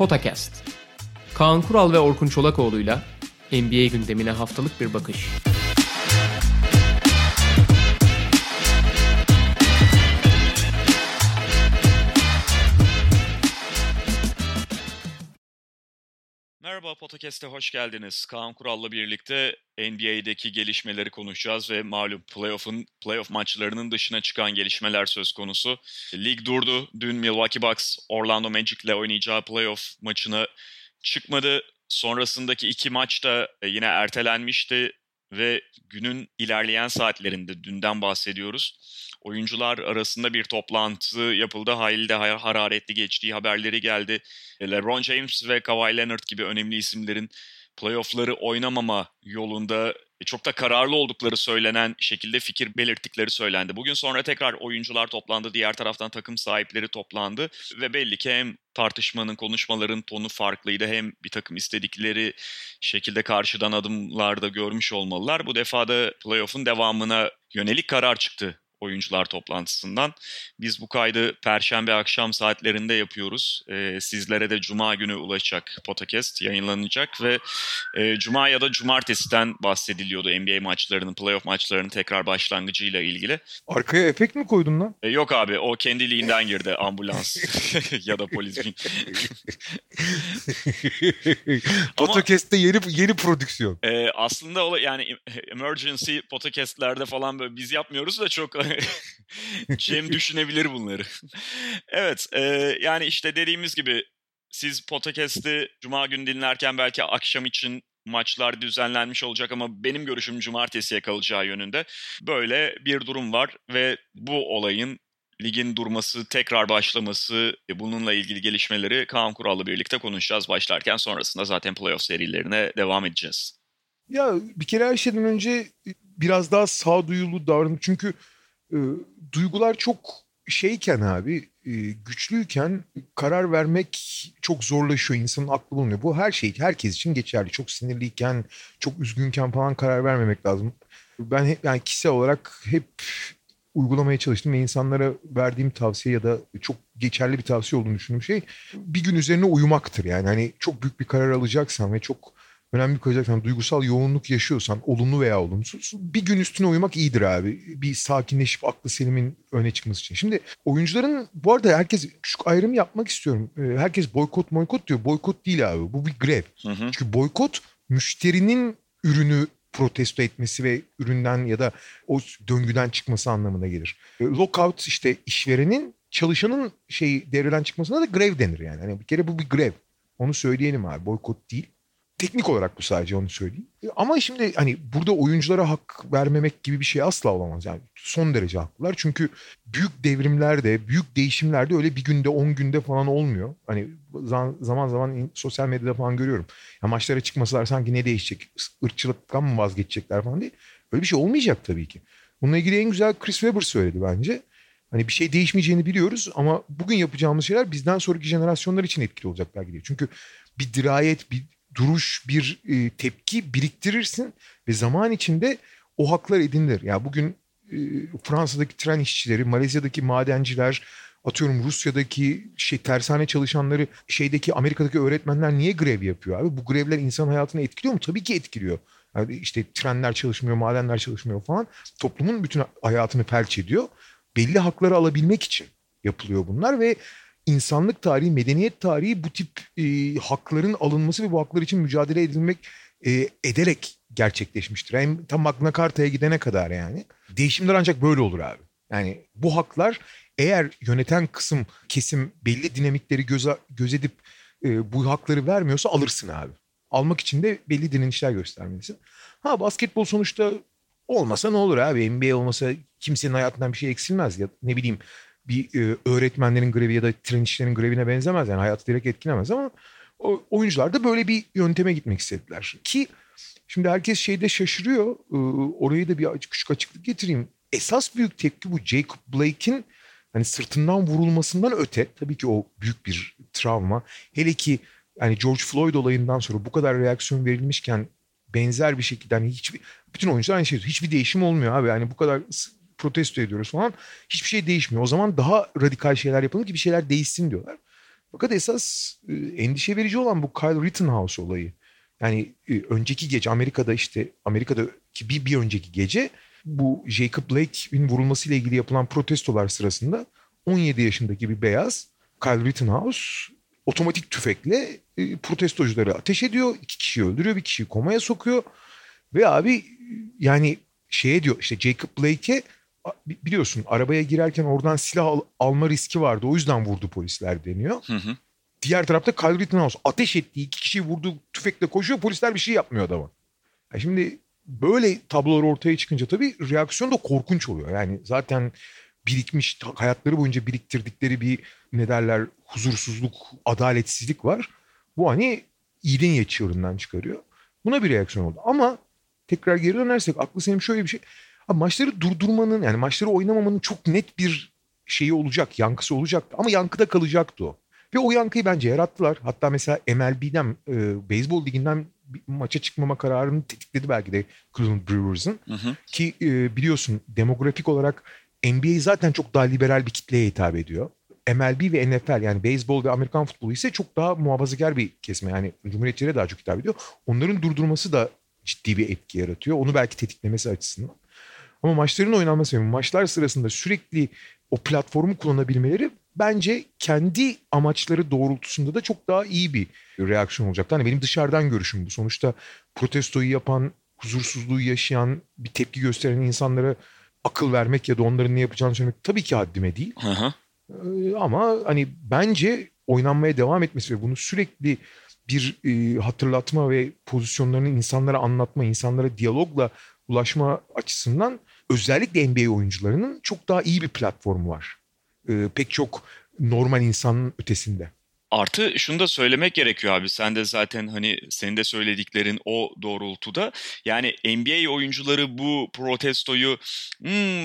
Podcast. Kaan Kural ve Orkun Çolakoğlu'yla NBA gündemine haftalık bir bakış. Merhaba, Podcast'e hoş geldiniz. Kaan Kural'la birlikte NBA'deki gelişmeleri konuşacağız ve malum playoff maçlarının dışına çıkan gelişmeler söz konusu. Lig durdu. Dün Milwaukee Bucks Orlando Magic'le oynayacağı playoff maçına çıkmadı. Sonrasındaki iki maç da yine ertelenmişti ve günün ilerleyen saatlerinde, dünden bahsediyoruz, oyuncular arasında bir toplantı yapıldı. Hayli hararetli geçtiği haberleri geldi. LeBron James ve Kawhi Leonard gibi önemli isimlerin playoff'ları oynamama yolunda çok da kararlı oldukları söylenen şekilde fikir belirttikleri söylendi. Bugün sonra tekrar oyuncular toplandı, diğer taraftan takım sahipleri toplandı ve belli ki hem tartışmanın, konuşmaların tonu farklıydı, hem bir takım istedikleri şekilde karşıdan adımlarda görmüş olmalılar. Bu defa da playoff'un devamına yönelik karar çıktı oyuncular toplantısından. Biz bu kaydı Perşembe akşam saatlerinde yapıyoruz. Sizlere de Cuma günü ulaşacak podcast, yayınlanacak ve Cuma ya da Cumartesi'den bahsediliyordu NBA maçlarının, playoff maçlarının tekrar başlangıcıyla ilgili. Arkaya efekt mi koydun lan? Yok abi, o kendiliğinden girdi, ambulans ya da polis bin. Podcast'te yeni prodüksiyon. Aslında yani emergency podcastlerde falan böyle biz yapmıyoruz da çok Cem düşünebilir bunları. Evet, yani işte dediğimiz gibi siz podcast'i Cuma günü dinlerken belki akşam için maçlar düzenlenmiş olacak ama benim görüşüm Cumartesi'ye kalacağı yönünde. Böyle bir durum var ve bu olayın, ligin durması, tekrar başlaması, bununla ilgili gelişmeleri Kaan Kural'la birlikte konuşacağız. Başlarken sonrasında zaten playoff serilerine devam edeceğiz. Ya bir kere her şeyden önce biraz daha sağduyulu davranıp, çünkü duygular çok şeyken abi, güçlüyken karar vermek çok zorlaşıyor. İnsanın aklı bulmuyor. Bu her şey, herkes için geçerli. Çok sinirliyken, çok üzgünken falan karar vermemek lazım. Ben hep, yani kişisel olarak hep uygulamaya çalıştım ve insanlara verdiğim tavsiye ya da çok geçerli bir tavsiye olduğunu düşündüğüm şey bir gün üzerine uyumaktır. Yani hani çok büyük bir karar alacaksan ve çok önemli bir koyacaksan, duygusal yoğunluk yaşıyorsan, olumlu veya olumsuz, bir gün üstüne uyumak iyidir abi. Bir sakinleşip aklı selimin öne çıkması için. Şimdi oyuncuların, bu arada herkes, küçük ayrım yapmak istiyorum. Herkes boykot diyor. Boykot değil abi. Bu bir grev. Hı. Çünkü boykot, müşterinin ürünü protesto etmesi ve üründen ya da o döngüden çıkması anlamına gelir. Lockout, işte işverenin, çalışanın şeyi devreden çıkmasına da grev denir yani. Yani bir kere bu bir grev. Onu söyleyelim abi. Boykot değil. Teknik olarak bu, sadece onu söyleyeyim. Ama şimdi hani burada oyunculara hak vermemek gibi bir şey asla olamaz. Yani son derece haklılar. Çünkü büyük devrimlerde, büyük değişimlerde öyle bir günde, 10 günde falan olmuyor. Hani zaman zaman sosyal medyada falan görüyorum. Ya maçlara çıkmasalar sanki ne değişecek? Irkçılıktan mı vazgeçecekler falan diye. Öyle bir şey olmayacak tabii ki. Bununla ilgili en güzel Chris Webber söyledi bence. Hani bir şey değişmeyeceğini biliyoruz ama bugün yapacağımız şeyler bizden sonraki jenerasyonlar için etkili olacak belki diye. Çünkü bir dirayet, bir duruş, bir tepki biriktirirsin ve zaman içinde o haklar edinilir. Ya bugün Fransa'daki tren işçileri, Malezya'daki madenciler, atıyorum Rusya'daki tersane çalışanları, Amerika'daki öğretmenler niye grev yapıyor abi? Bu grevler insan hayatını etkiliyor mu? Tabii ki etkiliyor. Yani işte trenler çalışmıyor, madenler çalışmıyor falan. Toplumun bütün hayatını felç ediyor. Belli hakları alabilmek için yapılıyor bunlar ve İnsanlık tarihi, medeniyet tarihi bu tip hakların alınması ve bu haklar için mücadele edilmek ederek gerçekleşmiştir. Yani tam Magna Carta'ya gidene kadar yani. Değişimler ancak böyle olur abi. Yani bu haklar, eğer yöneten kesim belli dinamikleri göz edip bu hakları vermiyorsa alırsın abi. Almak için de belli direnişler göstermelisin. Ha, basketbol sonuçta olmasa ne olur abi? NBA olmasa kimsenin hayatından bir şey eksilmez ya, ne bileyim. Bir öğretmenlerin grevi ya da tren işçilerin grevine benzemez. Yani hayatı direkt etkilemez ama oyuncular da böyle bir yönteme gitmek istediler. Ki şimdi herkes şaşırıyor. Oraya da bir küçük açıklık getireyim. Esas büyük tepki bu Jacob Blake'in hani sırtından vurulmasından öte. Tabii ki o büyük bir travma. Hele ki yani George Floyd olayından sonra bu kadar reaksiyon verilmişken benzer bir şekilde hani bütün oyuncular aynı şey. Hiçbir değişim olmuyor abi. Yani bu kadar protesto ediyoruz falan. Hiçbir şey değişmiyor. O zaman daha radikal şeyler yapalım ki bir şeyler değişsin diyorlar. Fakat esas endişe verici olan bu Kyle Rittenhouse olayı. Yani önceki gece Amerika'da Amerika'daki bir önceki gece bu Jacob Blake'in vurulmasıyla ilgili yapılan protestolar sırasında 17 yaşındaki bir beyaz Kyle Rittenhouse otomatik tüfekle protestocuları ateş ediyor. 2 kişiyi öldürüyor, bir kişiyi komaya sokuyor. Ve abi yani diyor işte Jacob Blake'e biliyorsun arabaya girerken oradan silah alma riski vardı. O yüzden vurdu polisler deniyor. Hı hı. Diğer tarafta Kyle Rittenhouse ateş ettiği 2 kişiyi vurdu tüfekle koşuyor. Polisler bir şey yapmıyor adama. Yani şimdi böyle tablolar ortaya çıkınca tabii reaksiyon da korkunç oluyor. Yani zaten birikmiş hayatları boyunca biriktirdikleri bir huzursuzluk, adaletsizlik var. Bu hani iyiden iyiye çığırından çıkarıyor. Buna bir reaksiyon oldu. Ama tekrar geri dönersek aklı senin şöyle bir şey. Abi maçları durdurmanın yani maçları oynamamanın çok net bir şeyi olacak, yankısı olacaktı. Ama yankıda kalacaktı o. Ve o yankıyı bence yarattılar. Hatta mesela MLB'den, beyzbol liginden maça çıkmama kararını tetikledi belki de Cleveland Brewers'ın. Hı hı. Ki biliyorsun demografik olarak NBA zaten çok daha liberal bir kitleye hitap ediyor. MLB ve NFL yani beyzbol ve Amerikan futbolu ise çok daha muhafazakar bir kesme. Yani cumhuriyetçilere daha çok hitap ediyor. Onların durdurması da ciddi bir etki yaratıyor. Onu belki tetiklemesi açısından. Ama maçların oynanması ve maçlar sırasında sürekli o platformu kullanabilmeleri bence kendi amaçları doğrultusunda da çok daha iyi bir reaksiyon olacaktı. Hani benim dışarıdan görüşüm bu. Sonuçta protestoyu yapan, huzursuzluğu yaşayan, bir tepki gösteren insanlara akıl vermek ya da onların ne yapacağını söylemek tabii ki haddime değil. Aha. Ama hani bence oynanmaya devam etmesi ve bunu sürekli bir hatırlatma ve pozisyonlarını insanlara anlatma, insanlara diyalogla ulaşma açısından özellikle NBA oyuncularının çok daha iyi bir platformu var. Pek çok normal insanın ötesinde. Artı şunu da söylemek gerekiyor abi. Sen de zaten hani senin de söylediklerin o doğrultuda. Yani NBA oyuncuları bu protestoyu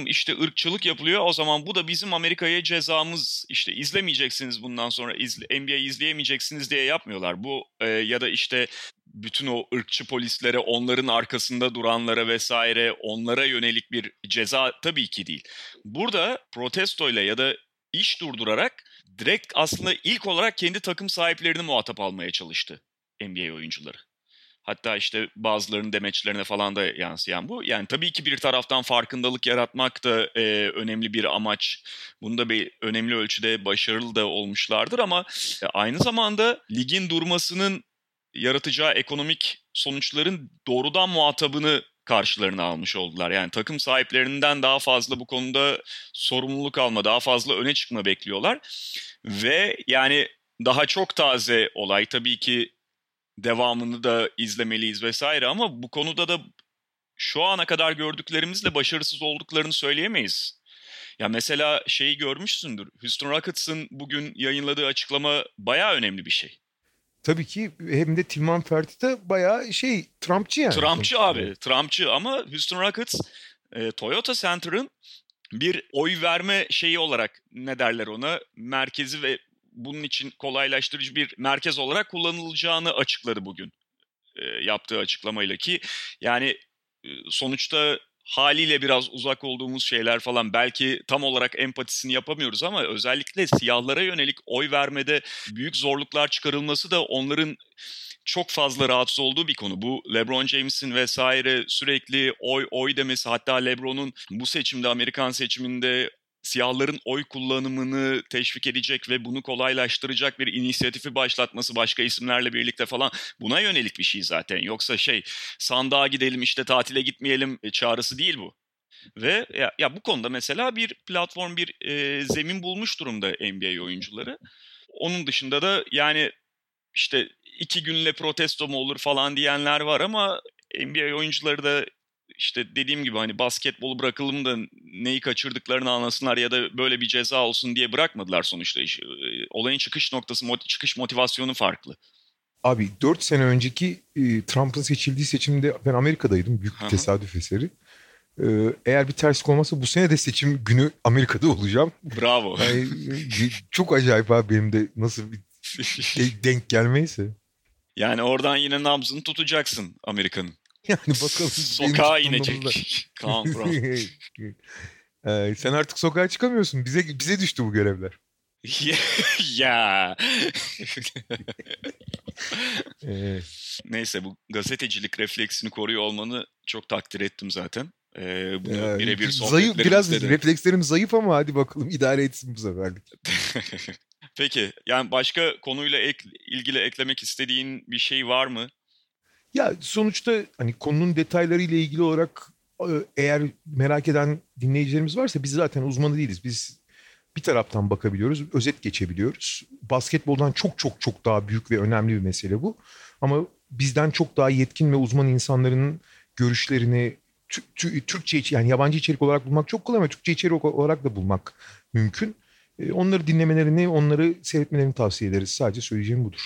işte ırkçılık yapılıyor. O zaman bu da bizim Amerika'ya cezamız. İşte izlemeyeceksiniz bundan sonra NBA'yi izleyemeyeceksiniz diye yapmıyorlar. Bu ya da işte bütün o ırkçı polislere, onların arkasında duranlara vesaire onlara yönelik bir ceza tabii ki değil. Burada protestoyla ya da iş durdurarak direkt aslında ilk olarak kendi takım sahiplerini muhatap almaya çalıştı NBA oyuncuları. Hatta işte bazılarının demeçlerine falan da yansıyan bu. Yani tabii ki bir taraftan farkındalık yaratmak da önemli bir amaç. Bunda bir önemli ölçüde başarılı da olmuşlardır ama aynı zamanda ligin durmasının yaratacağı ekonomik sonuçların doğrudan muhatabını karşılarına almış oldular. Yani takım sahiplerinden daha fazla bu konuda sorumluluk alma, daha fazla öne çıkma bekliyorlar. Ve yani daha çok taze olay. Tabii ki devamını da izlemeliyiz vesaire ama bu konuda da şu ana kadar gördüklerimizle başarısız olduklarını söyleyemeyiz. Ya mesela şeyi görmüşsündür. Houston Rockets'ın bugün yayınladığı açıklama bayağı önemli bir şey. Tabii ki hem de Tilman Ferti de bayağı Trumpçı yani. Trumpçı abi. Trumpçı ama Houston Rockets Toyota Center'ın bir oy verme şeyi olarak ne derler ona merkezi ve bunun için kolaylaştırıcı bir merkez olarak kullanılacağını açıkladı bugün yaptığı açıklamayla ki yani sonuçta haliyle biraz uzak olduğumuz şeyler falan belki tam olarak empatisini yapamıyoruz ama özellikle siyahlara yönelik oy vermede büyük zorluklar çıkarılması da onların çok fazla rahatsız olduğu bir konu. Bu LeBron James'in vesaire sürekli oy demesi hatta LeBron'un bu seçimde Amerikan seçiminde siyahların oy kullanımını teşvik edecek ve bunu kolaylaştıracak bir inisiyatifi başlatması başka isimlerle birlikte falan buna yönelik bir şey zaten. Yoksa sandığa gidelim işte tatile gitmeyelim çağrısı değil bu. Ve ya bu konuda mesela bir platform bir zemin bulmuş durumda NBA oyuncuları. Onun dışında da yani işte 2 günle protesto mu olur falan diyenler var ama NBA oyuncuları da İşte dediğim gibi hani basketbolu bırakalım da neyi kaçırdıklarını anlasınlar ya da böyle bir ceza olsun diye bırakmadılar sonuçta işi. Olayın çıkış noktası, çıkış motivasyonu farklı. Abi 4 sene önceki Trump'ın seçildiği seçimde ben Amerika'daydım. Büyük bir tesadüf eseri. Eğer bir terslik olmazsa bu sene de seçim günü Amerika'da olacağım. Bravo. Yani, çok acayip abi benim de nasıl bir denk gelmeyse. Yani oradan yine nabzını tutacaksın Amerika'nın. Yani bakalım. Sokağa inecek. Kaan Kural. Sen artık sokağa çıkamıyorsun. Bize düştü bu görevler. Ya. Neyse, bu gazetecilik refleksini koruyor olmanı çok takdir ettim zaten. Bunu birebir sohbetlerimizde de. Biraz reflekslerim zayıf ama hadi bakalım idare etsin bu seferlik. Peki, yani başka konuyla ilgili eklemek istediğin bir şey var mı? Ya sonuçta hani konunun detaylarıyla ilgili olarak eğer merak eden dinleyicilerimiz varsa biz zaten uzmanı değiliz. Biz bir taraftan bakabiliyoruz, özet geçebiliyoruz. Basketboldan çok daha büyük ve önemli bir mesele bu. Ama bizden çok daha yetkin ve uzman insanların görüşlerini Türkçe yani yabancı içerik olarak bulmak çok kolay ama Türkçe içerik olarak da bulmak mümkün. Onları dinlemelerini, onları seyretmelerini tavsiye ederiz. Sadece söyleyeceğim budur.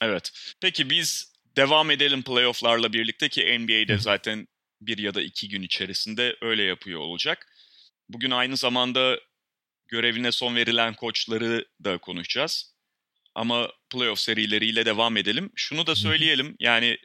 Evet. Peki biz devam edelim playofflarla birlikte ki NBA'de zaten bir ya da iki gün içerisinde öyle yapıyor olacak. Bugün aynı zamanda görevine son verilen koçları da konuşacağız. Ama playoff serileriyle devam edelim. Şunu da söyleyelim, yani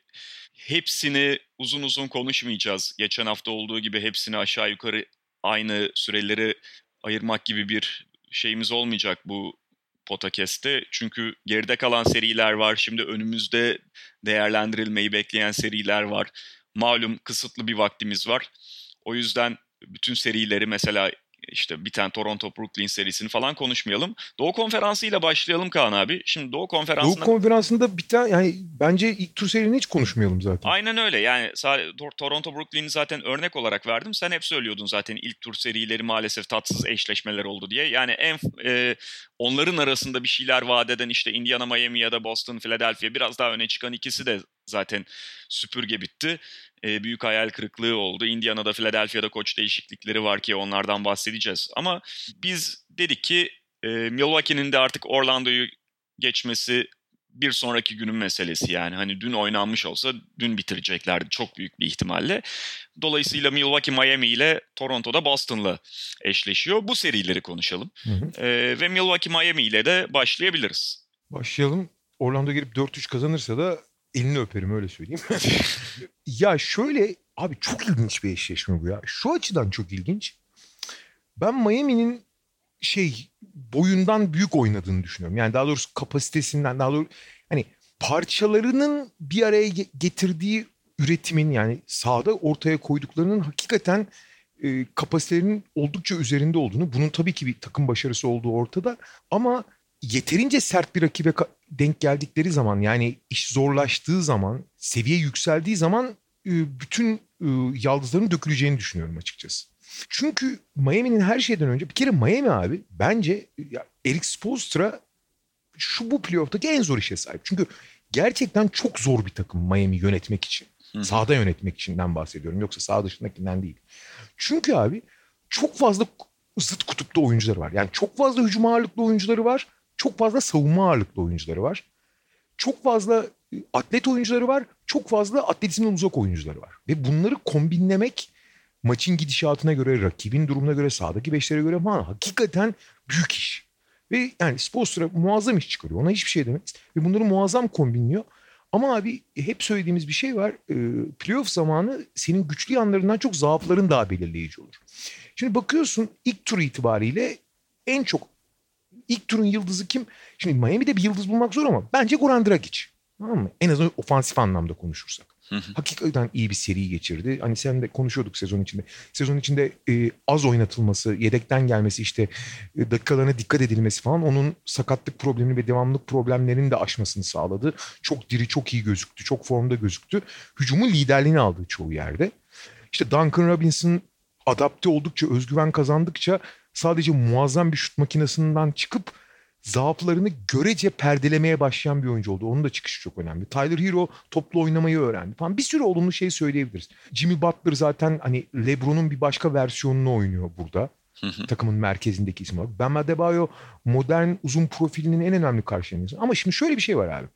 hepsini uzun uzun konuşmayacağız. Geçen hafta olduğu gibi hepsini aşağı yukarı aynı süreleri ayırmak gibi bir şeyimiz olmayacak bu podcast'te. Çünkü geride kalan seriler var. Şimdi önümüzde değerlendirilmeyi bekleyen seriler var. Malum kısıtlı bir vaktimiz var. O yüzden bütün serileri, mesela İşte biten Toronto-Brooklyn serisini falan konuşmayalım. Doğu Konferansı ile başlayalım Kaan abi. Şimdi Doğu Konferansı'nda biten, yani bence ilk tur serini hiç konuşmayalım zaten. Aynen öyle. Yani Toronto-Brooklyn'i zaten örnek olarak verdim. Sen hep söylüyordun zaten ilk tur serileri maalesef tatsız eşleşmeler oldu diye. Yani onların arasında bir şeyler vaat eden işte Indiana, Miami ya da Boston, Philadelphia biraz daha öne çıkan ikisi de zaten süpürge bitti. Büyük hayal kırıklığı oldu. Indiana'da, Philadelphia'da koç değişiklikleri var ki onlardan bahsedeceğiz. Ama biz dedik ki Milwaukee'nin de artık Orlando'yu geçmesi bir sonraki günün meselesi. Yani hani dün oynanmış olsa dün bitireceklerdi çok büyük bir ihtimalle. Dolayısıyla Milwaukee Miami ile Toronto'da Boston'la eşleşiyor. Bu serileri konuşalım. Ve Milwaukee Miami ile de başlayabiliriz. Başlayalım. Orlando girip 4-3 kazanırsa da elini öperim, öyle söyleyeyim. Ya şöyle abi, çok ilginç bir eşleşme bu ya. Şu açıdan çok ilginç. Ben Miami'nin boyundan büyük oynadığını düşünüyorum. Yani daha doğrusu kapasitesinden, daha doğrusu hani parçalarının bir araya getirdiği üretimin, yani sahada ortaya koyduklarının hakikaten kapasitelerinin oldukça üzerinde olduğunu, bunun tabii ki bir takım başarısı olduğu ortada ama yeterince sert bir rakibe denk geldikleri zaman, yani iş zorlaştığı zaman, seviye yükseldiği zaman bütün yaldızların döküleceğini düşünüyorum açıkçası. Çünkü Miami'nin her şeyden önce, bir kere Miami abi bence Eric Spoelstra bu playoff'taki en zor işe sahip. Çünkü gerçekten çok zor bir takım Miami yönetmek için. Sahada yönetmek içinden bahsediyorum, yoksa saha dışındakinden değil. Çünkü abi çok fazla zıt kutupta oyuncuları var. Yani çok fazla hücum ağırlıklı oyuncuları var. Çok fazla savunma ağırlıklı oyuncuları var. Çok fazla atlet oyuncuları var. Çok fazla atletizmden uzak oyuncuları var. Ve bunları kombinlemek maçın gidişatına göre, rakibin durumuna göre, sahadaki beşlere göre falan hakikaten büyük iş. Ve yani Spoelstra muazzam iş çıkarıyor. Ona hiçbir şey demeyiz. Ve bunları muazzam kombinliyor. Ama abi hep söylediğimiz bir şey var. Playoff zamanı senin güçlü yanlarından çok zaafların daha belirleyici olur. Şimdi bakıyorsun ilk tur itibariyle en çok ilk turun yıldızı kim? Şimdi Miami'de bir yıldız bulmak zor ama bence Goran Dragić. Tamam mı? En azından ofansif anlamda konuşursak. Hakikaten iyi bir seri geçirdi. Hani sen de konuşuyorduk sezon içinde. Sezon içinde az oynatılması, yedekten gelmesi, işte dakikalarına dikkat edilmesi falan onun sakatlık problemini ve devamlılık problemlerini de aşmasını sağladı. Çok diri, çok iyi gözüktü. Çok formda gözüktü. Hücumun liderliğini aldı çoğu yerde. İşte Duncan Robinson adapte oldukça, özgüven kazandıkça sadece muazzam bir şut makinesinden çıkıp zaaflarını görece perdelemeye başlayan bir oyuncu oldu. Onun da çıkışı çok önemli. Tyler Hero toplu oynamayı öğrendi falan. Bir sürü olumlu şey söyleyebiliriz. Jimmy Butler zaten hani LeBron'un bir başka versiyonunu oynuyor burada. Takımın merkezindeki isim olarak. Bam Adebayo modern uzun profilinin en önemli karşılayıcısı. Ama şimdi şöyle bir şey var abi.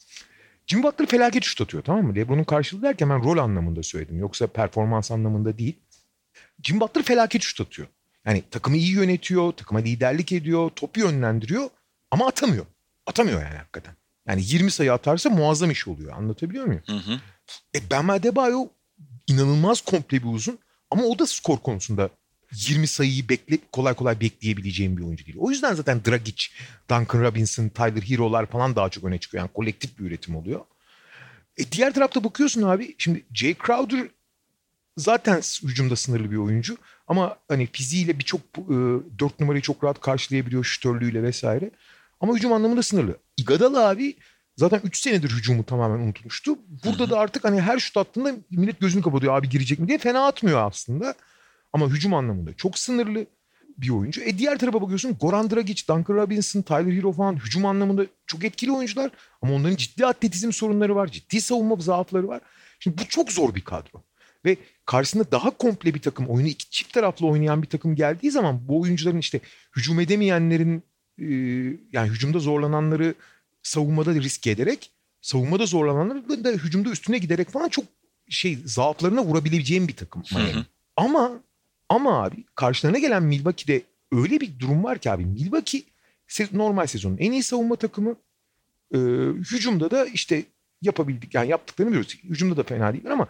Jimmy Butler felaket şut atıyor, tamam mı? LeBron'un karşılığı derken ben rol anlamında söyledim. Yoksa performans anlamında değil. Jimmy Butler felaket şut atıyor. Yani takımı iyi yönetiyor, takıma liderlik ediyor, topu yönlendiriyor ama atamıyor. Atamıyor yani hakikaten. Yani 20 sayı atarsa muazzam iş oluyor. Anlatabiliyor muyum? Bam Adebayo inanılmaz komple bir uzun ama o da skor konusunda 20 sayıyı kolay kolay bekleyebileceğim bir oyuncu değil. O yüzden zaten Dragić, Duncan Robinson, Tyler Hero'lar falan daha çok öne çıkıyor. Yani kolektif bir üretim oluyor. Diğer tarafta bakıyorsun abi. Şimdi Jay Crowder zaten hücumda sınırlı bir oyuncu. Ama hani fiziğiyle birçok 4 numarayı çok rahat karşılayabiliyor. Şütörlüğüyle vesaire. Ama hücum anlamında sınırlı. Iguodala abi zaten 3 senedir hücumu tamamen unutmuştu. Burada da artık hani her şut attığında millet gözünü kapatıyor. Abi girecek mi diye, fena atmıyor aslında. Ama hücum anlamında çok sınırlı bir oyuncu. Diğer tarafa bakıyorsun, Goran Dragić, Duncan Robinson, Tyler Hero falan hücum anlamında çok etkili oyuncular. Ama onların ciddi atletizm sorunları var. Ciddi savunma zaafları var. Şimdi bu çok zor bir kadro. Ve karşısında daha komple bir takım, oyunu iki çift taraflı oynayan bir takım geldiği zaman bu oyuncuların işte hücum edemeyenlerin, yani hücumda zorlananları savunmada riske ederek, savunmada zorlananları da hücumda üstüne giderek falan çok zaaflarına vurabileceğim bir takım. Hı-hı. Ama abi karşılarına gelen Milwaukee'de öyle bir durum var ki abi, Milwaukee normal sezonun en iyi savunma takımı, hücumda da işte yapabildik, yani yaptıklarını biliyoruz. Hücumda da fena değiller ama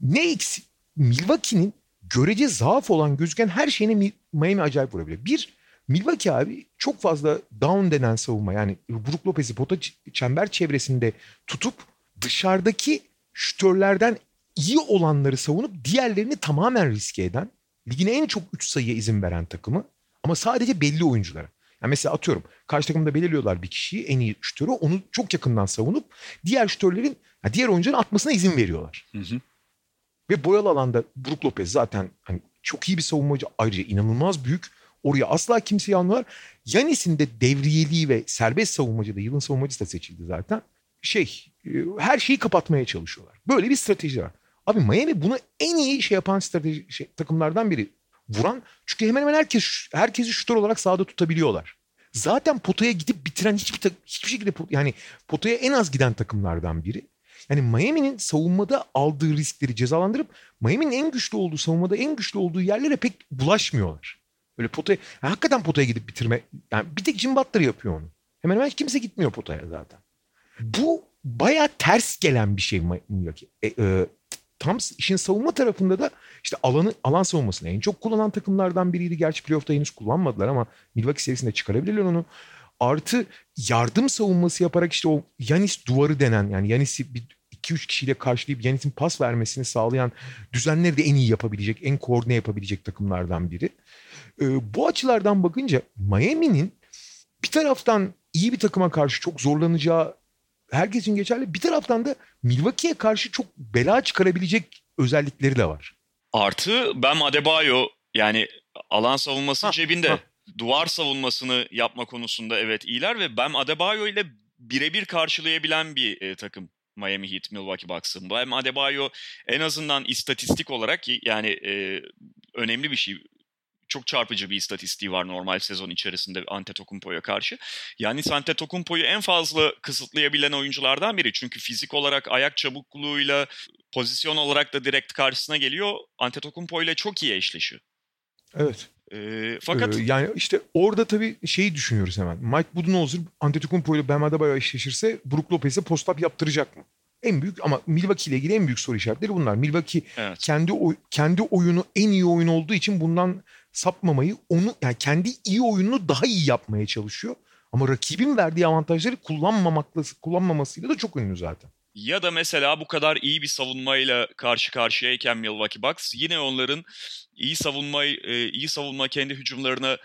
ne eksik? Milwaukee'nin görece zaaf olan gözüken her şeyine Miami acayip vurabilir. Bir, Milwaukee abi çok fazla down denen savunma, yani Brook Lopez'i pota çember çevresinde tutup dışarıdaki şütörlerden iyi olanları savunup diğerlerini tamamen riske eden, ligine en çok 3 sayıya izin veren takımı ama sadece belli oyunculara. Yani mesela atıyorum karşı takımda belirliyorlar bir kişiyi, en iyi şütörü, onu çok yakından savunup diğer şütörlerin, yani diğer oyuncuların atmasına izin veriyorlar. Hı hı. Ve boyalı alanda Brook Lopez zaten hani çok iyi bir savunmacı, ayrıca inanılmaz büyük. Oraya asla kimseyi almıyorlar. Giannis'in de devriyeliği ve serbest savunmacı da, yılın savunmacısı da seçildi zaten. Her şeyi kapatmaya çalışıyorlar. Böyle bir strateji var. Abi Miami bunu en iyi yapan strateji, takımlardan biri. Vuran. Çünkü hemen hemen herkesi şutör olarak sahada tutabiliyorlar. Zaten potaya gidip bitiren hiçbir şekilde, yani potaya en az giden takımlardan biri. Yani Miami'nin savunmada aldığı riskleri cezalandırıp Miami'nin en güçlü olduğu, savunmada en güçlü olduğu yerlere pek bulaşmıyorlar. Öyle potaya, yani hakikaten potaya gidip bitirme, yani bir tek Jimmy Butler yapıyor onu. Hemen hemen kimse gitmiyor potaya zaten. Bu bayağı ters gelen bir şey Milwaukee. Tam işin savunma tarafında da işte alan savunmasını en çok kullanan takımlardan biriydi. Gerçi playoff'ta henüz kullanmadılar ama Milwaukee serisinde çıkarabilirler onu. Artı yardım savunması yaparak işte o Giannis duvarı denen, yani Giannis'i 2-3 kişiyle karşılayıp Giannis'in pas vermesini sağlayan düzenleri de en iyi yapabilecek, en koordine yapabilecek takımlardan biri. Bu açılardan bakınca Miami'nin bir taraftan iyi bir takıma karşı çok zorlanacağı herkes için geçerli, bir taraftan da Milwaukee'ye karşı çok bela çıkarabilecek özellikleri de var. Artı Bam Adebayo, yani alan savunması cebinde. Duvar savunmasını yapma konusunda evet iyiler ve Bam Adebayo ile birebir karşılayabilen bir takım Miami Heat, Milwaukee Bucks'ın. Bam Adebayo en azından istatistik olarak, yani önemli bir şey. Çok çarpıcı bir istatistiği var normal sezon içerisinde Antetokounmpo'ya karşı. Yani Antetokounmpo'yu en fazla kısıtlayabilen oyunculardan biri. Çünkü fizik olarak, ayak çabukluğuyla, pozisyon olarak da direkt karşısına geliyor. Antetokounmpo ile çok iyi eşleşiyor. Evet. Fakat yani işte orada tabii şeyi düşünüyoruz hemen. Mike Budenholzer Antetokounmpo ile Bam Adebayo eşleşirse Brook Lopez'e post-up yaptıracak mı? En büyük, ama Milwaukee ile ilgili en büyük soru işaretleri bunlar. Milwaukee evet, kendi oyunu en iyi oyun olduğu için bundan sapmamayı, onu, yani kendi iyi oyununu daha iyi yapmaya çalışıyor. Ama rakibin verdiği avantajları kullanmamasıyla da çok ünlü zaten. Ya da mesela bu kadar iyi bir savunmayla karşı karşıyayken Milwaukee Bucks yine onların iyi savunma kendi hücumlarına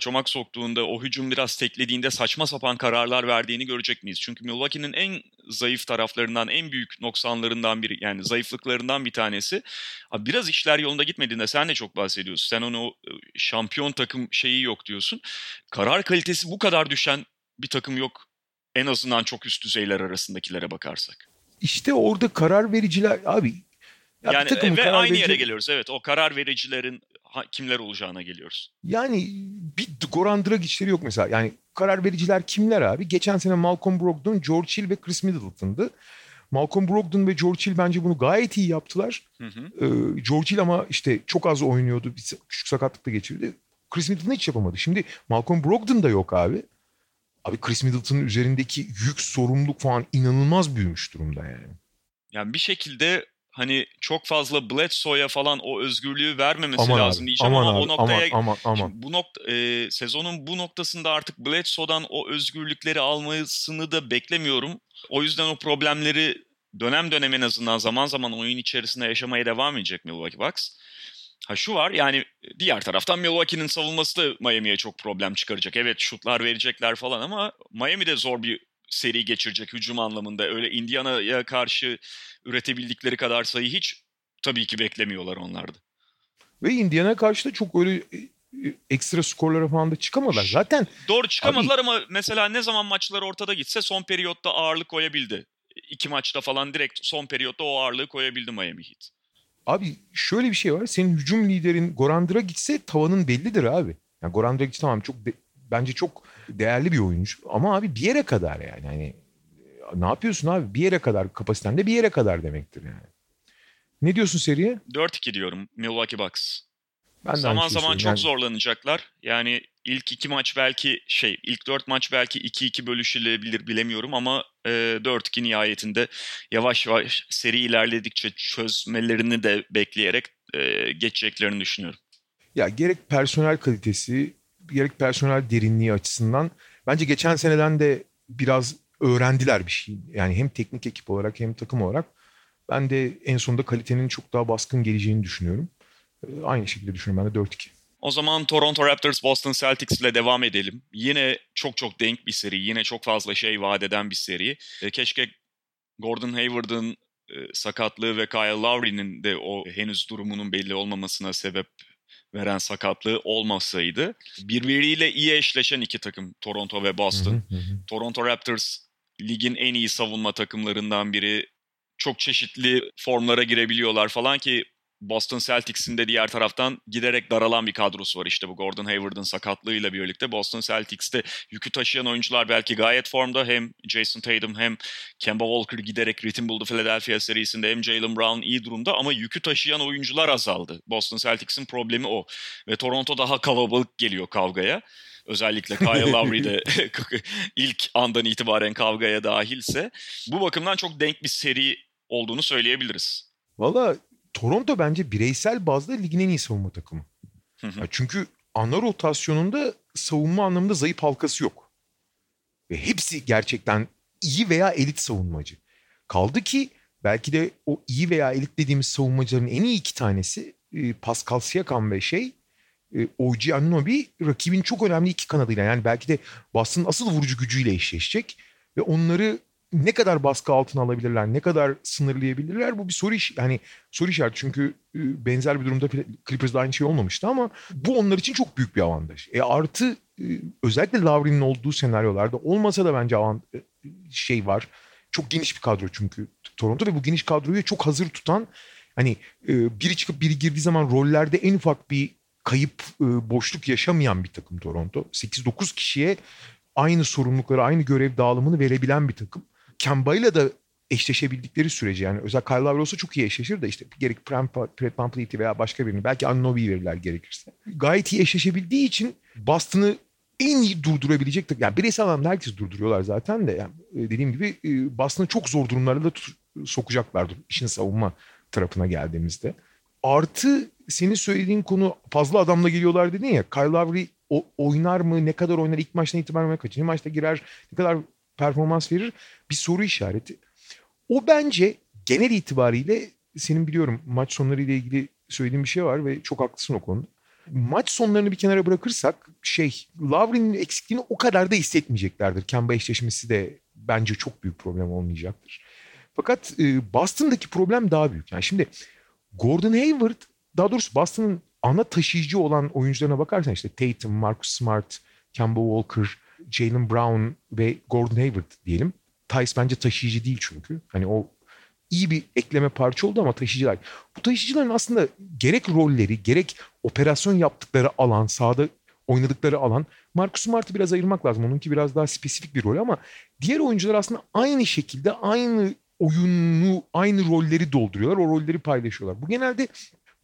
çomak soktuğunda, o hücum biraz teklediğinde saçma sapan kararlar verdiğini görecek miyiz? Çünkü Milwaukee'nin en zayıf taraflarından, en büyük noksanlarından biri, yani zayıflıklarından bir tanesi. Abi biraz işler yolunda gitmediğinde sen de çok bahsediyorsun. Sen onu şampiyon takım şeyi yok diyorsun. Karar kalitesi bu kadar düşen bir takım yok. En azından çok üst düzeyler arasındakilere bakarsak. İşte orada karar vericiler abi. Yani ve aynı yere geliyoruz. Evet, o karar vericilerin kimler olacağına geliyoruz. Yani bir Goran Dragic'leri yok mesela. Yani karar vericiler kimler abi? Geçen sene Malcolm Brogdon, George Hill ve Chris Middleton'dı. Malcolm Brogdon ve George Hill bence bunu gayet iyi yaptılar. Hı hı. George Hill ama işte çok az oynuyordu. Bir küçük sakatlıkta geçirdi. Chris Middleton hiç yapamadı. Şimdi Malcolm Brogdon da yok abi. Abi Chris Middleton'ın üzerindeki yük, sorumluluk falan inanılmaz büyümüş durumda yani. Yani bir şekilde hani çok fazla Bledsoe'ya falan o özgürlüğü vermemesi aman lazım abi, diyeceğim ama o noktaya aman. Bu nokta sezonun bu noktasında artık Bledsoe'dan o özgürlükleri almasını da beklemiyorum. O yüzden o problemleri dönem dönem en azından zaman zaman oyun içerisinde yaşamaya devam edecek Milwaukee Bucks. Ha şu var yani diğer taraftan Milwaukee'nin savunması da Miami'ye çok problem çıkaracak. Evet şutlar verecekler falan ama Miami de zor bir seri geçirecek hücum anlamında. Öyle Indiana'ya karşı üretebildikleri kadar sayı hiç tabii ki beklemiyorlar onlarda. Ve Indiana'ya karşı da çok öyle ekstra skorlara falan da çıkamadılar. Zaten doğru çıkamadılar abi, ama mesela ne zaman maçlar ortada gitse son periyotta ağırlık koyabildi. 2 maçta falan direkt son periyotta o ağırlığı koyabildi Miami Heat. Abi şöyle bir şey var. Senin hücum liderin Goran Dragic'se tavanın bellidir abi. Yani Goran Dragić tamam çok bence çok değerli bir oyuncu. Ama abi bir yere kadar yani. Hani, ne yapıyorsun abi? Bir yere kadar kapasiten de bir yere kadar demektir yani. Ne diyorsun seriye? 4-2 diyorum Milwaukee Bucks. Ben zaman çok yani zorlanacaklar. Yani ilk 2 maç belki ilk 4 maç belki 2-2 bölüşülebilir bilemiyorum ama 4-2 nihayetinde yavaş yavaş seri ilerledikçe çözmelerini de bekleyerek geçeceklerini düşünüyorum. Ya gerek personel kalitesi, gerek personel derinliği açısından bence geçen seneden de biraz öğrendiler bir şey. Yani hem teknik ekip olarak hem takım olarak ben de en sonunda kalitenin çok daha baskın geleceğini düşünüyorum. Aynı şekilde düşünüyorum ben de 4-2. O zaman Toronto Raptors Boston Celtics ile devam edelim. Yine çok çok denk bir seri. Yine çok fazla şey vaat eden bir seri. Keşke Gordon Hayward'ın sakatlığı ve Kyle Lowry'nin de o henüz durumunun belli olmamasına sebep veren sakatlığı olmasaydı. Birbiriyle iyi eşleşen iki takım Toronto ve Boston. Toronto Raptors ligin en iyi savunma takımlarından biri. Çok çeşitli formlara girebiliyorlar falan ki Boston Celtics'in de diğer taraftan giderek daralan bir kadrosu var. İşte bu Gordon Hayward'ın sakatlığıyla birlikte Boston Celtics'te yükü taşıyan oyuncular belki gayet formda. Hem Jason Tatum hem Kemba Walker giderek ritim buldu Philadelphia serisinde. Hem Jalen Brown iyi durumda ama yükü taşıyan oyuncular azaldı. Boston Celtics'in problemi o. Ve Toronto daha kalabalık geliyor kavgaya. Özellikle Kyle Lowry de ilk andan itibaren kavgaya dahilse. Bu bakımdan çok denk bir seri olduğunu söyleyebiliriz. Valla Toronto bence bireysel bazda ligin en iyi savunma takımı. Çünkü ana rotasyonunda savunma anlamında zayıf halkası yok. Ve hepsi gerçekten iyi veya elit savunmacı. Kaldı ki belki de o iyi veya elit dediğimiz savunmacıların en iyi 2 tanesi Pascal Siakam ve OG Anunoby rakibin çok önemli 2 kanadıyla. Yani belki de Boston'ın asıl vurucu gücüyle eşleşecek. Ve onları ne kadar baskı altına alabilirler, ne kadar sınırlayabilirler bu bir soru işareti. Çünkü benzer bir durumda Clippers'da aynı şey olmamıştı ama bu onlar için çok büyük bir avantaj. Artı özellikle Lowry'nin olduğu senaryolarda olmasa da bence var. Çok geniş bir kadro çünkü Toronto ve bu geniş kadroyu çok hazır tutan hani biri çıkıp biri girdiği zaman rollerde en ufak bir kayıp boşluk yaşamayan bir takım Toronto. 8-9 kişiye aynı sorumlulukları, aynı görev dağılımını verebilen bir takım. Kemba'yla da eşleşebildikleri sürece yani özel Kyle Lowry olsa çok iyi eşleşir de işte gerek Fred VanVleet'i veya başka birini belki Anunoby'yi verirler gerekirse. Gayet iyi eşleşebildiği için Boston'ı en iyi durdurabilecek yani bireysel anlamda herkes durduruyorlar zaten de yani dediğim gibi Boston'ı çok zor durumlarda da sokacaklardır işin savunma tarafına geldiğimizde. Artı senin söylediğin konu fazla adamla geliyorlar dedin ya Kyle Lowry oynar mı? Ne kadar oynar? İlk maçtan itibaren kaçıncı maçta girer? Ne kadar performans verir? Bir soru işareti. O bence genel itibariyle senin biliyorum maç sonları ile ilgili söylediğin bir şey var ve çok haklısın o konuda. Maç sonlarını bir kenara bırakırsak Lowry'nin eksikliğini o kadar da hissetmeyeceklerdir. Kemba eşleşmesi de bence çok büyük problem olmayacaktır. Fakat Boston'daki problem daha büyük. Yani şimdi Gordon Hayward daha doğrusu Boston'ın ana taşıyıcı olan oyuncularına bakarsan işte Tatum, Marcus Smart, Kemba Walker, Jaylen Brown ve Gordon Hayward diyelim. Tice bence taşıyıcı değil çünkü. Hani o iyi bir ekleme parça oldu ama taşıyıcılar. Bu taşıyıcıların aslında gerek rolleri, gerek operasyon yaptıkları alan, sahada oynadıkları alan. Marcus Smart'ı biraz ayırmak lazım. Onunki biraz daha spesifik bir rol ama diğer oyuncular aslında aynı şekilde aynı oyunu, aynı rolleri dolduruyorlar. O rolleri paylaşıyorlar. Bu genelde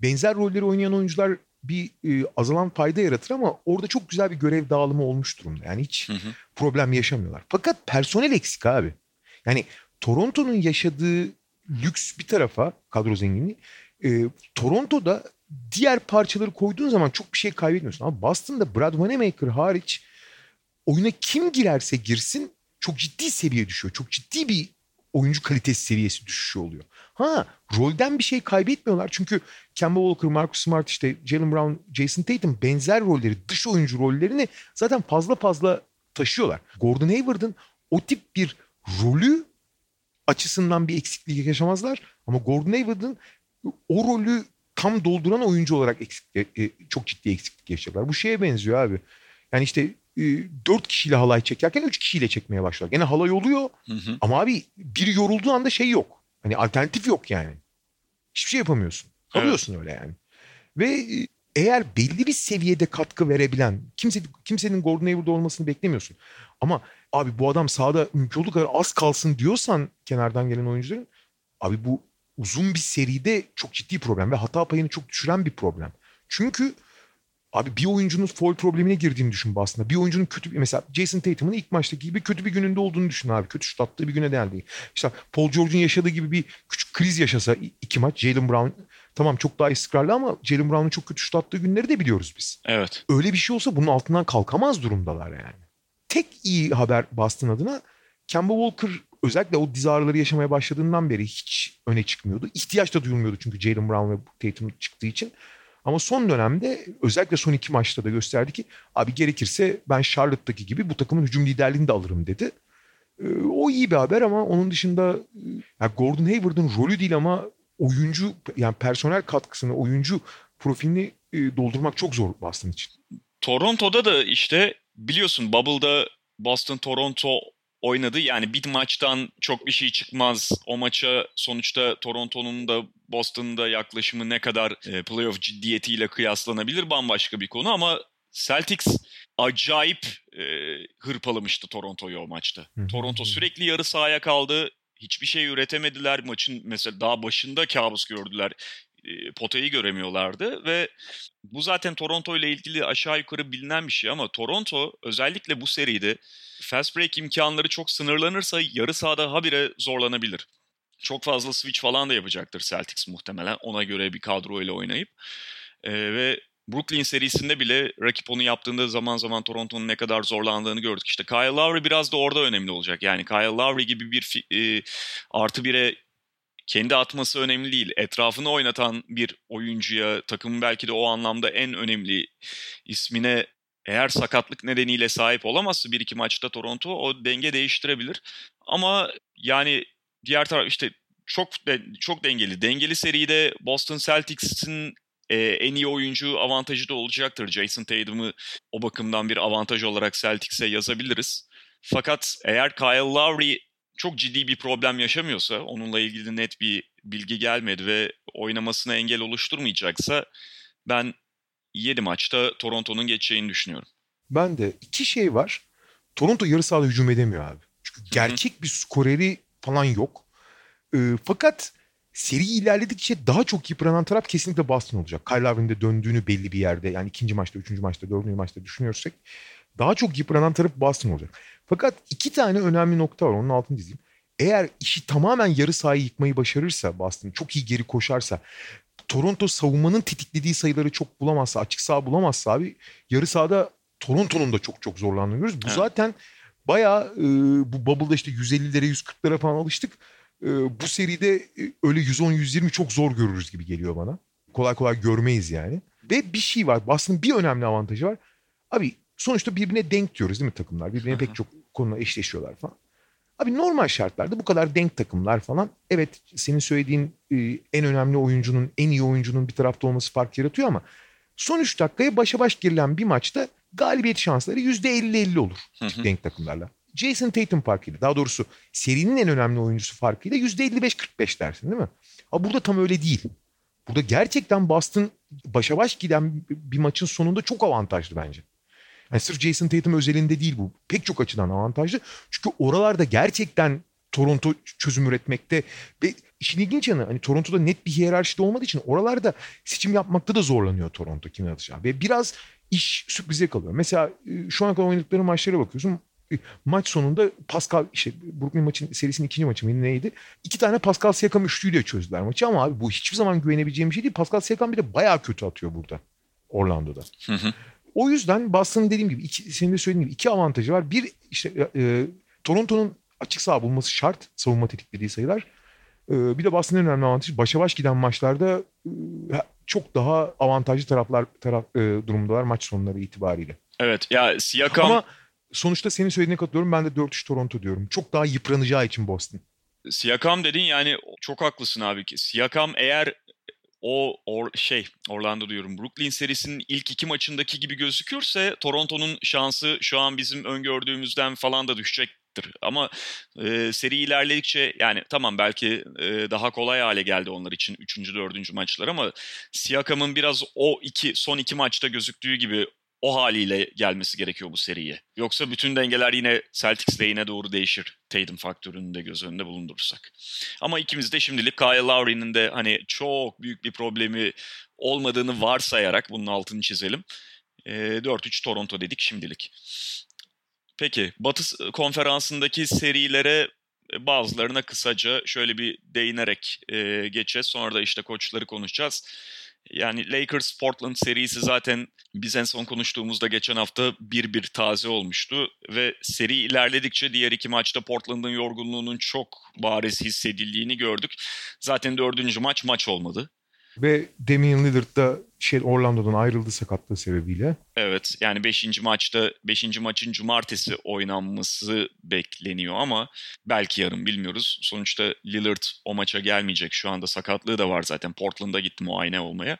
benzer rolleri oynayan oyuncular bir azalan fayda yaratır ama orada çok güzel bir görev dağılımı olmuş durumda. Yani hiç problem yaşamıyorlar. Fakat personel eksik abi. Yani Toronto'nun yaşadığı lüks bir tarafa, kadro zenginliği. Toronto'da diğer parçaları koyduğun zaman çok bir şey kaybetmiyorsun. Ama Boston'da Brad Wanamaker hariç oyuna kim girerse girsin çok ciddi seviye düşüyor. Çok ciddi bir oyuncu kalitesi seviyesi düşüşü oluyor. Rolden bir şey kaybetmiyorlar. Çünkü Kemba Walker, Marcus Smart, işte Jalen Brown, Jason Tatum benzer rolleri, dış oyuncu rollerini zaten fazla taşıyorlar. Gordon Hayward'ın o tip bir rolü açısından bir eksiklik yaşamazlar. Ama Gordon Hayward'ın o rolü tam dolduran oyuncu olarak çok ciddi eksiklik yaşayacaklar. Bu şeye benziyor abi. Yani işte 4 kişiyle halay çekerken 3 kişiyle çekmeye başlar. Gene halay oluyor ama abi biri yorulduğu anda şey yok. Hani alternatif yok yani. Hiçbir şey yapamıyorsun. Kalıyorsun öyle yani. Ve eğer belli bir seviyede katkı verebilen, kimsenin Gordon Hayward'da olmasını beklemiyorsun. Ama abi bu adam sahada mümkün olduğu kadar az kalsın diyorsan kenardan gelen oyuncuların, abi bu uzun bir seride çok ciddi problem ve hata payını çok düşüren bir problem. Çünkü abi bir oyuncunun foul problemine girdiğini düşün aslında. Bir oyuncunun mesela Jason Tatum'un ilk maçtaki gibi kötü bir gününde olduğunu düşün abi. Kötü şut attığı bir güne değerli değil. İşte Paul George'un yaşadığı gibi bir küçük kriz yaşasa 2 maç. Jalen Brown tamam çok daha istikrarlı ama Jalen Brown'un çok kötü şut attığı günleri de biliyoruz biz. Evet. Öyle bir şey olsa bunun altından kalkamaz durumdalar yani. Tek iyi haber Boston adına, Kemba Walker özellikle o diz ağrıları yaşamaya başladığından beri hiç öne çıkmıyordu. İhtiyaç da duyulmuyordu çünkü Jalen Brown ve Tatum çıktığı için. Ama son dönemde özellikle son 2 maçta da gösterdi ki abi gerekirse ben Charlotte'daki gibi bu takımın hücum liderliğini de alırım dedi. O iyi bir haber ama onun dışında yani Gordon Hayward'ın rolü değil ama oyuncu yani personel katkısını, oyuncu profilini doldurmak çok zor Boston için. Toronto'da da işte biliyorsun Bubble'da Boston-Toronto oynadı. Yani bir maçtan çok bir şey çıkmaz. O maça sonuçta Toronto'nun da Boston'da yaklaşımı ne kadar playoff ciddiyetiyle kıyaslanabilir bambaşka bir konu ama Celtics acayip hırpalamıştı Toronto'yu o maçta. Toronto sürekli yarı sahaya kaldı. Hiçbir şey üretemediler. Maçın mesela daha başında kabus gördüler. Potayı göremiyorlardı ve bu zaten Toronto ile ilgili aşağı yukarı bilinen bir şey ama Toronto özellikle bu seride fast break imkanları çok sınırlanırsa yarı sahada habire zorlanabilir. Çok fazla switch falan da yapacaktır Celtics muhtemelen ona göre bir kadro ile oynayıp ve Brooklyn serisinde bile rakip onu yaptığında zaman zaman Toronto'nun ne kadar zorlandığını gördük. İşte Kyle Lowry biraz da orada önemli olacak. Yani Kyle Lowry gibi bir +1'e kendi atması önemli değil. Etrafını oynatan bir oyuncuya, takımın belki de o anlamda en önemli ismine eğer sakatlık nedeniyle sahip olamazsa 1-2 maçta Toronto o denge değiştirebilir. Ama yani diğer taraf işte çok dengeli. Dengeli seride Boston Celtics'in en iyi oyuncu avantajı da olacaktır. Jason Tatum'u o bakımdan bir avantaj olarak Celtics'e yazabiliriz. Fakat eğer Kyle Lowry çok ciddi bir problem yaşamıyorsa, onunla ilgili net bir bilgi gelmedi ve oynamasına engel oluşturmayacaksa ben 7 maçta Toronto'nun geçeceğini düşünüyorum. Ben de 2 şey var. Toronto yarı sahada hücum edemiyor abi. Çünkü gerçek bir skoreri falan yok. Fakat seri ilerledikçe daha çok yıpranan taraf kesinlikle Boston olacak. Kyle Lowry'nin de döndüğünü belli bir yerde, yani 2. maçta, 3. maçta, 4. maçta düşünüyorsak daha çok yıpranan taraf Boston olacak. Fakat 2 tane önemli nokta var. Onun altını çizeyim. Eğer işi tamamen yarı sahayı yıkmayı başarırsa Boston, çok iyi geri koşarsa, Toronto savunmanın tetiklediği sayıları çok bulamazsa, açık saha bulamazsa abi yarı sahada Toronto'nun da çok zorlandığını görürüz. Bu zaten bayağı bu bubble'da işte 150'lere 140'lara falan alıştık. Bu seride öyle 110-120 çok zor görürüz gibi geliyor bana. Kolay kolay görmeyiz yani. Ve bir şey var. Boston'ın bir önemli avantajı var. Abi sonuçta birbirine denk diyoruz değil mi takımlar? Birbirine pek çok konuda eşleşiyorlar falan. Abi normal şartlarda bu kadar denk takımlar falan. Evet senin söylediğin en önemli oyuncunun, en iyi oyuncunun bir tarafta olması fark yaratıyor ama son 3 dakikaya başa baş girilen bir maçta galibiyet şansları %50-50 olur denk takımlarla. Jason Tatum farkıyla, daha doğrusu serinin en önemli oyuncusu farkıyla %55-45 dersin değil mi? Ama burada tam öyle değil. Burada gerçekten Boston başa baş giden bir maçın sonunda çok avantajlı bence. Yani sırf Jason Tatum özelinde değil bu. Pek çok açıdan avantajlı. Çünkü oralarda gerçekten Toronto çözüm üretmekte ve işin ilginç yanı hani Toronto'da net bir hiyerarşide olmadığı için oralarda seçim yapmakta da zorlanıyor Toronto kime atacağı. Ve biraz iş sürprize kalıyor. Mesela şu ana kadar oynadıkları maçlara bakıyorsun. maç sonunda Pascal Brooklyn maçın serisinin ikinci maçı mıydı neydi? 2 tane Pascal Siakam üçlüğüyle çözdüler maçı ama abi bu hiçbir zaman güvenebileceğim bir şey değil. Pascal Siakam bir de bayağı kötü atıyor burada Orlando'da. Hı hı. O yüzden Boston'ın dediğim gibi senin de söylediğin gibi iki avantajı var. Bir Toronto'nun açık saha bulması şart. Savunma tetiklediği sayılar. Bir de Boston'ın önemli avantajı başa baş giden maçlarda çok daha avantajlı durumdalar maç sonları itibariyle. Evet ya Siakam... Ama sonuçta senin söylediğine katılıyorum. Ben de 4-3 Toronto diyorum. Çok daha yıpranacağı için Boston. Siakam dedin yani çok haklısın abi. Siakam eğer Orlando diyorum. Brooklyn serisinin ilk iki maçındaki gibi gözükürse Toronto'nun şansı şu an bizim öngördüğümüzden falan da düşecektir. Ama seri ilerledikçe yani tamam belki daha kolay hale geldi onlar için 3. 4. maçlar ama Siakam'ın biraz son iki maçta gözüktüğü gibi o haliyle gelmesi gerekiyor bu seriye. Yoksa bütün dengeler yine Celtics lehine doğru değişir. Tatum faktörünü de göz önünde bulundurursak. Ama ikimiz de şimdilik Kyle Lowry'nin de hani çok büyük bir problemi olmadığını varsayarak bunun altını çizelim. 4-3 Toronto dedik şimdilik. Peki Batı konferansındaki serilere bazılarına kısaca şöyle bir değinerek geçeceğiz. Sonra da işte koçları konuşacağız. Yani Lakers-Portland serisi zaten biz en son konuştuğumuzda geçen hafta 1-1 taze olmuştu. Ve seri ilerledikçe diğer iki maçta Portland'ın yorgunluğunun çok bariz hissedildiğini gördük. Zaten 4. maç olmadı. Ve Damian Lillard da Orlando'dan ayrıldı sakatlığı sebebiyle. Evet yani 5. maçın cumartesi oynanması bekleniyor ama belki yarın bilmiyoruz. Sonuçta Lillard o maça gelmeyecek. Şu anda sakatlığı da var zaten. Portland'a gitti muayene olmaya.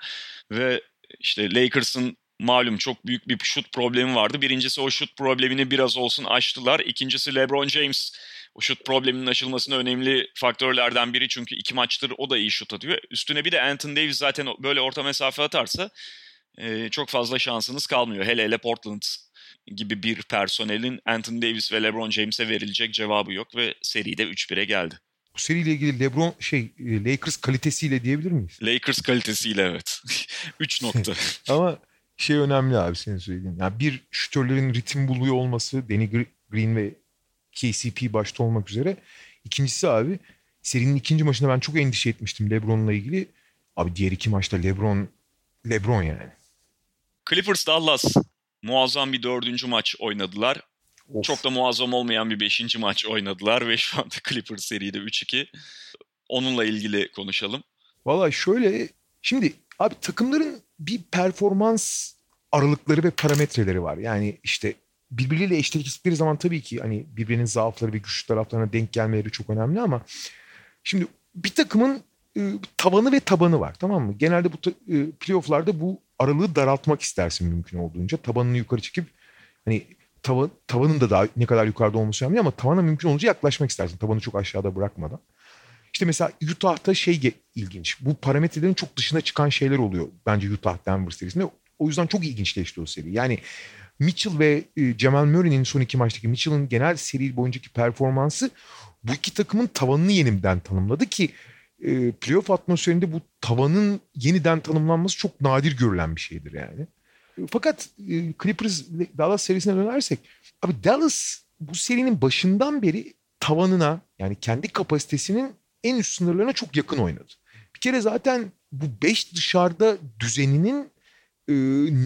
Ve işte Lakers'ın malum çok büyük bir şut problemi vardı. Birincisi o şut problemini biraz olsun aştılar. İkincisi LeBron James o şut probleminin aşılmasına önemli faktörlerden biri. Çünkü 2 maçtır o da iyi şut atıyor. Üstüne bir de Anthony Davis zaten böyle orta mesafe atarsa çok fazla şansınız kalmıyor. Hele Portland gibi bir personelin Anthony Davis ve LeBron James'e verilecek cevabı yok ve seri de 3-1'e geldi. Bu seriyle ilgili LeBron Lakers kalitesiyle diyebilir miyiz? Lakers kalitesiyle evet. 3 nokta. Ama önemli abi senin söylediğin. Yani bir şütörlerin ritim buluyor olması, Danny Green ve KCP başta olmak üzere. İkincisi abi serinin ikinci maçında ben çok endişe etmiştim LeBron'la ilgili. Abi diğer iki maçta LeBron yani. Clippers Dallas muazzam bir 4. maç oynadılar. Of. Çok da muazzam olmayan bir 5. maç oynadılar ve şu anda Clippers seride 3-2. Onunla ilgili konuşalım. Vallahi şimdi abi takımların bir performans aralıkları ve parametreleri var. Yani birbiriyle eşleştikleri zaman tabii ki hani birbirinin zaafları ve güçlü taraflarına denk gelmeleri çok önemli ama şimdi bir takımın tavanı ve tabanı var, tamam mı? Genelde bu playoff'larda bu aralığı daraltmak istersin mümkün olduğunca. Tabanını yukarı çekip hani tavanın da daha ne kadar yukarıda olması önemli ama tavana mümkün olunca yaklaşmak istersin. Tabanı çok aşağıda bırakmadan. Mesela Utah'ta ilginç. Bu parametrelerin çok dışına çıkan şeyler oluyor bence Utah Denver serisinde. O yüzden çok ilginçleşti o seri. Yani Mitchell ve Jamal Murray'nin son iki maçtaki Mitchell'ın genel seri boyuncaki performansı bu iki takımın tavanını yeniden tanımladı ki playoff atmosferinde bu tavanın yeniden tanımlanması çok nadir görülen bir şeydir yani. Fakat Clippers Dallas serisine dönersek abi Dallas bu serinin başından beri tavanına yani kendi kapasitesinin en üst sınırlarına çok yakın oynadı. Bir kere zaten bu 5 dışarıda düzeninin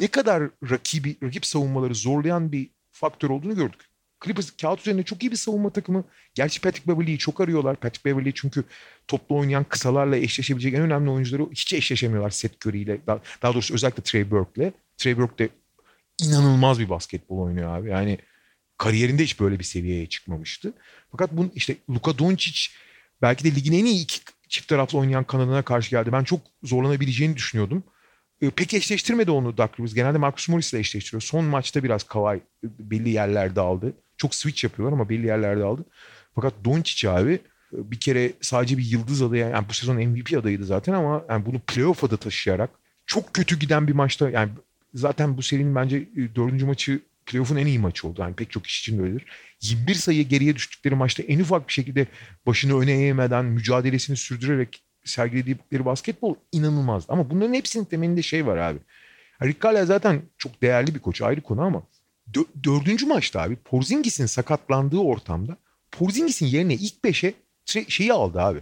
ne kadar rakip savunmaları zorlayan bir faktör olduğunu gördük. Clippers kağıt üzerinde çok iyi bir savunma takımı. Gerçi Patrick Beverley'i çok arıyorlar. Patrick Beverley çünkü toplu oynayan kısalarla eşleşebilecek en önemli oyuncuları hiç eşleşemiyorlar Seth Curry ile. Daha doğrusu özellikle Trey Burke'le. Trey Burke de inanılmaz bir basketbol oynuyor abi. Yani kariyerinde hiç böyle bir seviyeye çıkmamıştı. Fakat bunun Luka Dončić belki de ligin en iyi iki çift taraflı oynayan kanadına karşı geldi. Ben çok zorlanabileceğini düşünüyordum. Pek eşleştirmedi onu Doug Rivers. Genelde Marcus Morris'le eşleştiriyor. Son maçta biraz Kawhi belli yerlerde aldı. Çok switch yapıyorlar ama belli yerlerde aldı. Fakat Doncic abi bir kere sadece bir yıldız adayı. Yani bu sezon MVP adayıydı zaten ama yani bunu playoff'a da taşıyarak çok kötü giden bir maçta. Yani zaten bu serinin bence 4. maçı playoff'un en iyi maçı oldu. Yani pek çok iş için böyledir. 21 sayı geriye düştükleri maçta en ufak bir şekilde başını öne eğmeden mücadelesini sürdürerek sergiledikleri basketbol inanılmazdı. Ama bunların hepsinin temelinde var abi. Rick Carlisle zaten çok değerli bir koç, ayrı konu ama Dördüncü maçta abi Porzingis'in sakatlandığı ortamda Porzingis'in yerine ilk beşe şeyi aldı abi.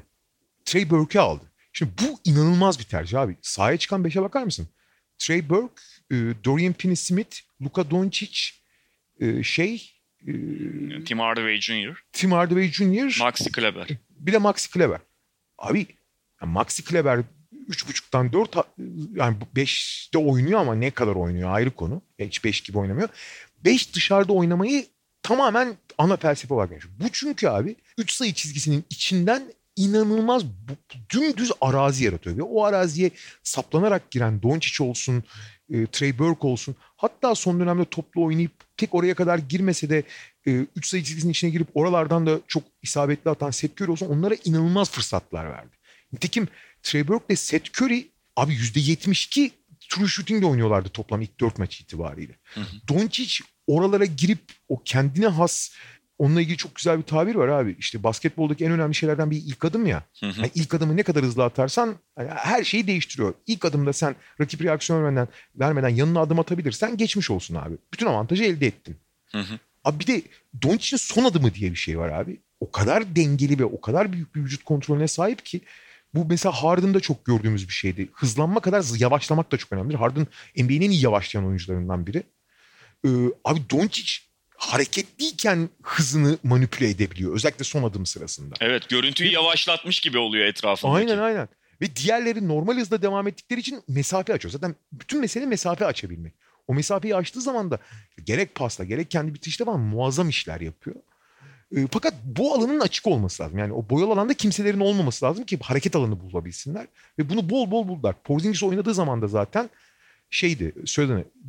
Trey Burke'i aldı. Şimdi bu inanılmaz bir tercih abi. Sahaya çıkan beşe bakar mısın? Trey Burke, Dorian Finney-Smith, Luka Dončić, Tim Hardaway Jr. Maxi Kleber. Bir de Maxi Kleber. Abi yani Maxi Kleber 3.5'tan 4 yani 5'te oynuyor ama ne kadar oynuyor ayrı konu. Hiç 5 gibi oynamıyor. 5 dışarıda oynamayı tamamen ana felsefe olarak yapıyor. Bu çünkü abi 3 sayı çizgisinin içinden inanılmaz dümdüz arazi yaratıyor. Ve o araziye saplanarak giren Dončić olsun, Trey Burke olsun. Hatta son dönemde toplu oynayıp tek oraya kadar girmese de 3 sayı çizgisinin içine girip oralardan da çok isabetli atan Seth Curry olsun onlara inanılmaz fırsatlar verdi. Nitekim Trey Burke ile Seth Curry abi %72 true shooting ile oynuyorlardı toplam ilk 4 maç itibariyle. Dončić oralara girip o kendine has onunla ilgili çok güzel bir tabir var abi. İşte basketboldaki en önemli şeylerden biri ilk adım ya. Yani ilk adımı ne kadar hızlı atarsan yani her şeyi değiştiriyor. İlk adımda sen rakip reaksiyon vermeden yanına adım atabilirsen geçmiş olsun abi. Bütün avantajı elde ettin. Abi bir de Dončić'in son adımı diye bir şey var abi. O kadar dengeli ve o kadar büyük bir vücut kontrolüne sahip ki bu mesela Harden'da çok gördüğümüz bir şeydi. Hızlanma kadar yavaşlamak da çok önemlidir. Harden NBA'nin en iyi yavaşlayan oyuncularından biri. Abi Dončić hareketliyken hızını manipüle edebiliyor. Özellikle son adım sırasında. Evet, görüntüyü yavaşlatmış gibi oluyor etrafındaki. Aynen. Ve diğerleri normal hızla devam ettikleri için mesafe açıyor. Zaten bütün mesele mesafe açabilmek. O mesafeyi açtığı zaman da gerek pasla gerek kendi bitirişte falan muazzam işler yapıyor. Fakat bu alanın açık olması lazım. Yani o boyalı alanda kimselerin olmaması lazım ki hareket alanı bulabilsinler. Ve bunu bol bol buldular. Porzingis oynadığı zaman da zaten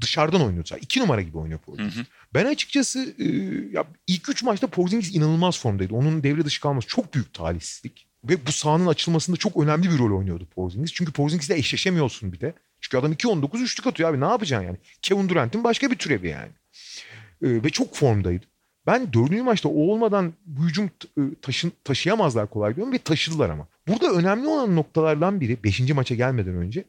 dışarıdan oynuyordu. 2 numara gibi oynuyor Porzingis. Ben açıkçası ilk 3 maçta Porzingis inanılmaz formdaydı. Onun devre dışı kalması çok büyük talihsizlik. Ve bu sahanın açılmasında çok önemli bir rol oynuyordu Porzingis. Çünkü Porzingis'le eşleşemiyorsun bir de. Çünkü adam 2.19 üçlük atıyor abi. Ne yapacaksın yani? Kevin Durant'in başka bir türevi yani. Ve çok formdaydı. Ben 4. maçta o olmadan bu hücum taşıyamazlar kolay diyorum ve taşıdılar ama. Burada önemli olan noktalardan biri 5. maça gelmeden önce.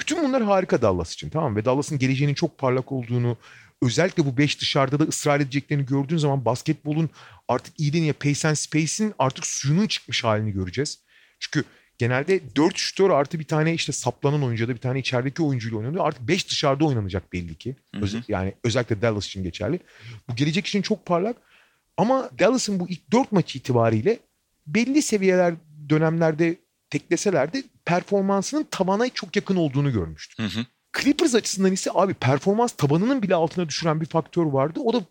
Bütün bunlar harika Dallas için, tamam mı? Ve Dallas'ın geleceğinin çok parlak olduğunu, özellikle bu 5 dışarıda da ısrar edeceklerini gördüğün zaman basketbolun artık iyiden ya pace and space'in artık suyunun çıkmış halini göreceğiz. Çünkü genelde 4 şütör artı bir tane işte saplanan oyuncu ya da bir tane içerideki oyuncuyla oynanıyor. Artık 5 dışarıda oynanacak belli ki. Yani özellikle Dallas için geçerli. Bu gelecek için çok parlak. Ama Dallas'ın bu ilk 4 maçı itibariyle belli seviyeler dönemlerde tekleseler de performansının tabana çok yakın olduğunu görmüştük. Clippers açısından ise abi performans tabanının bile altına düşüren bir faktör vardı. O da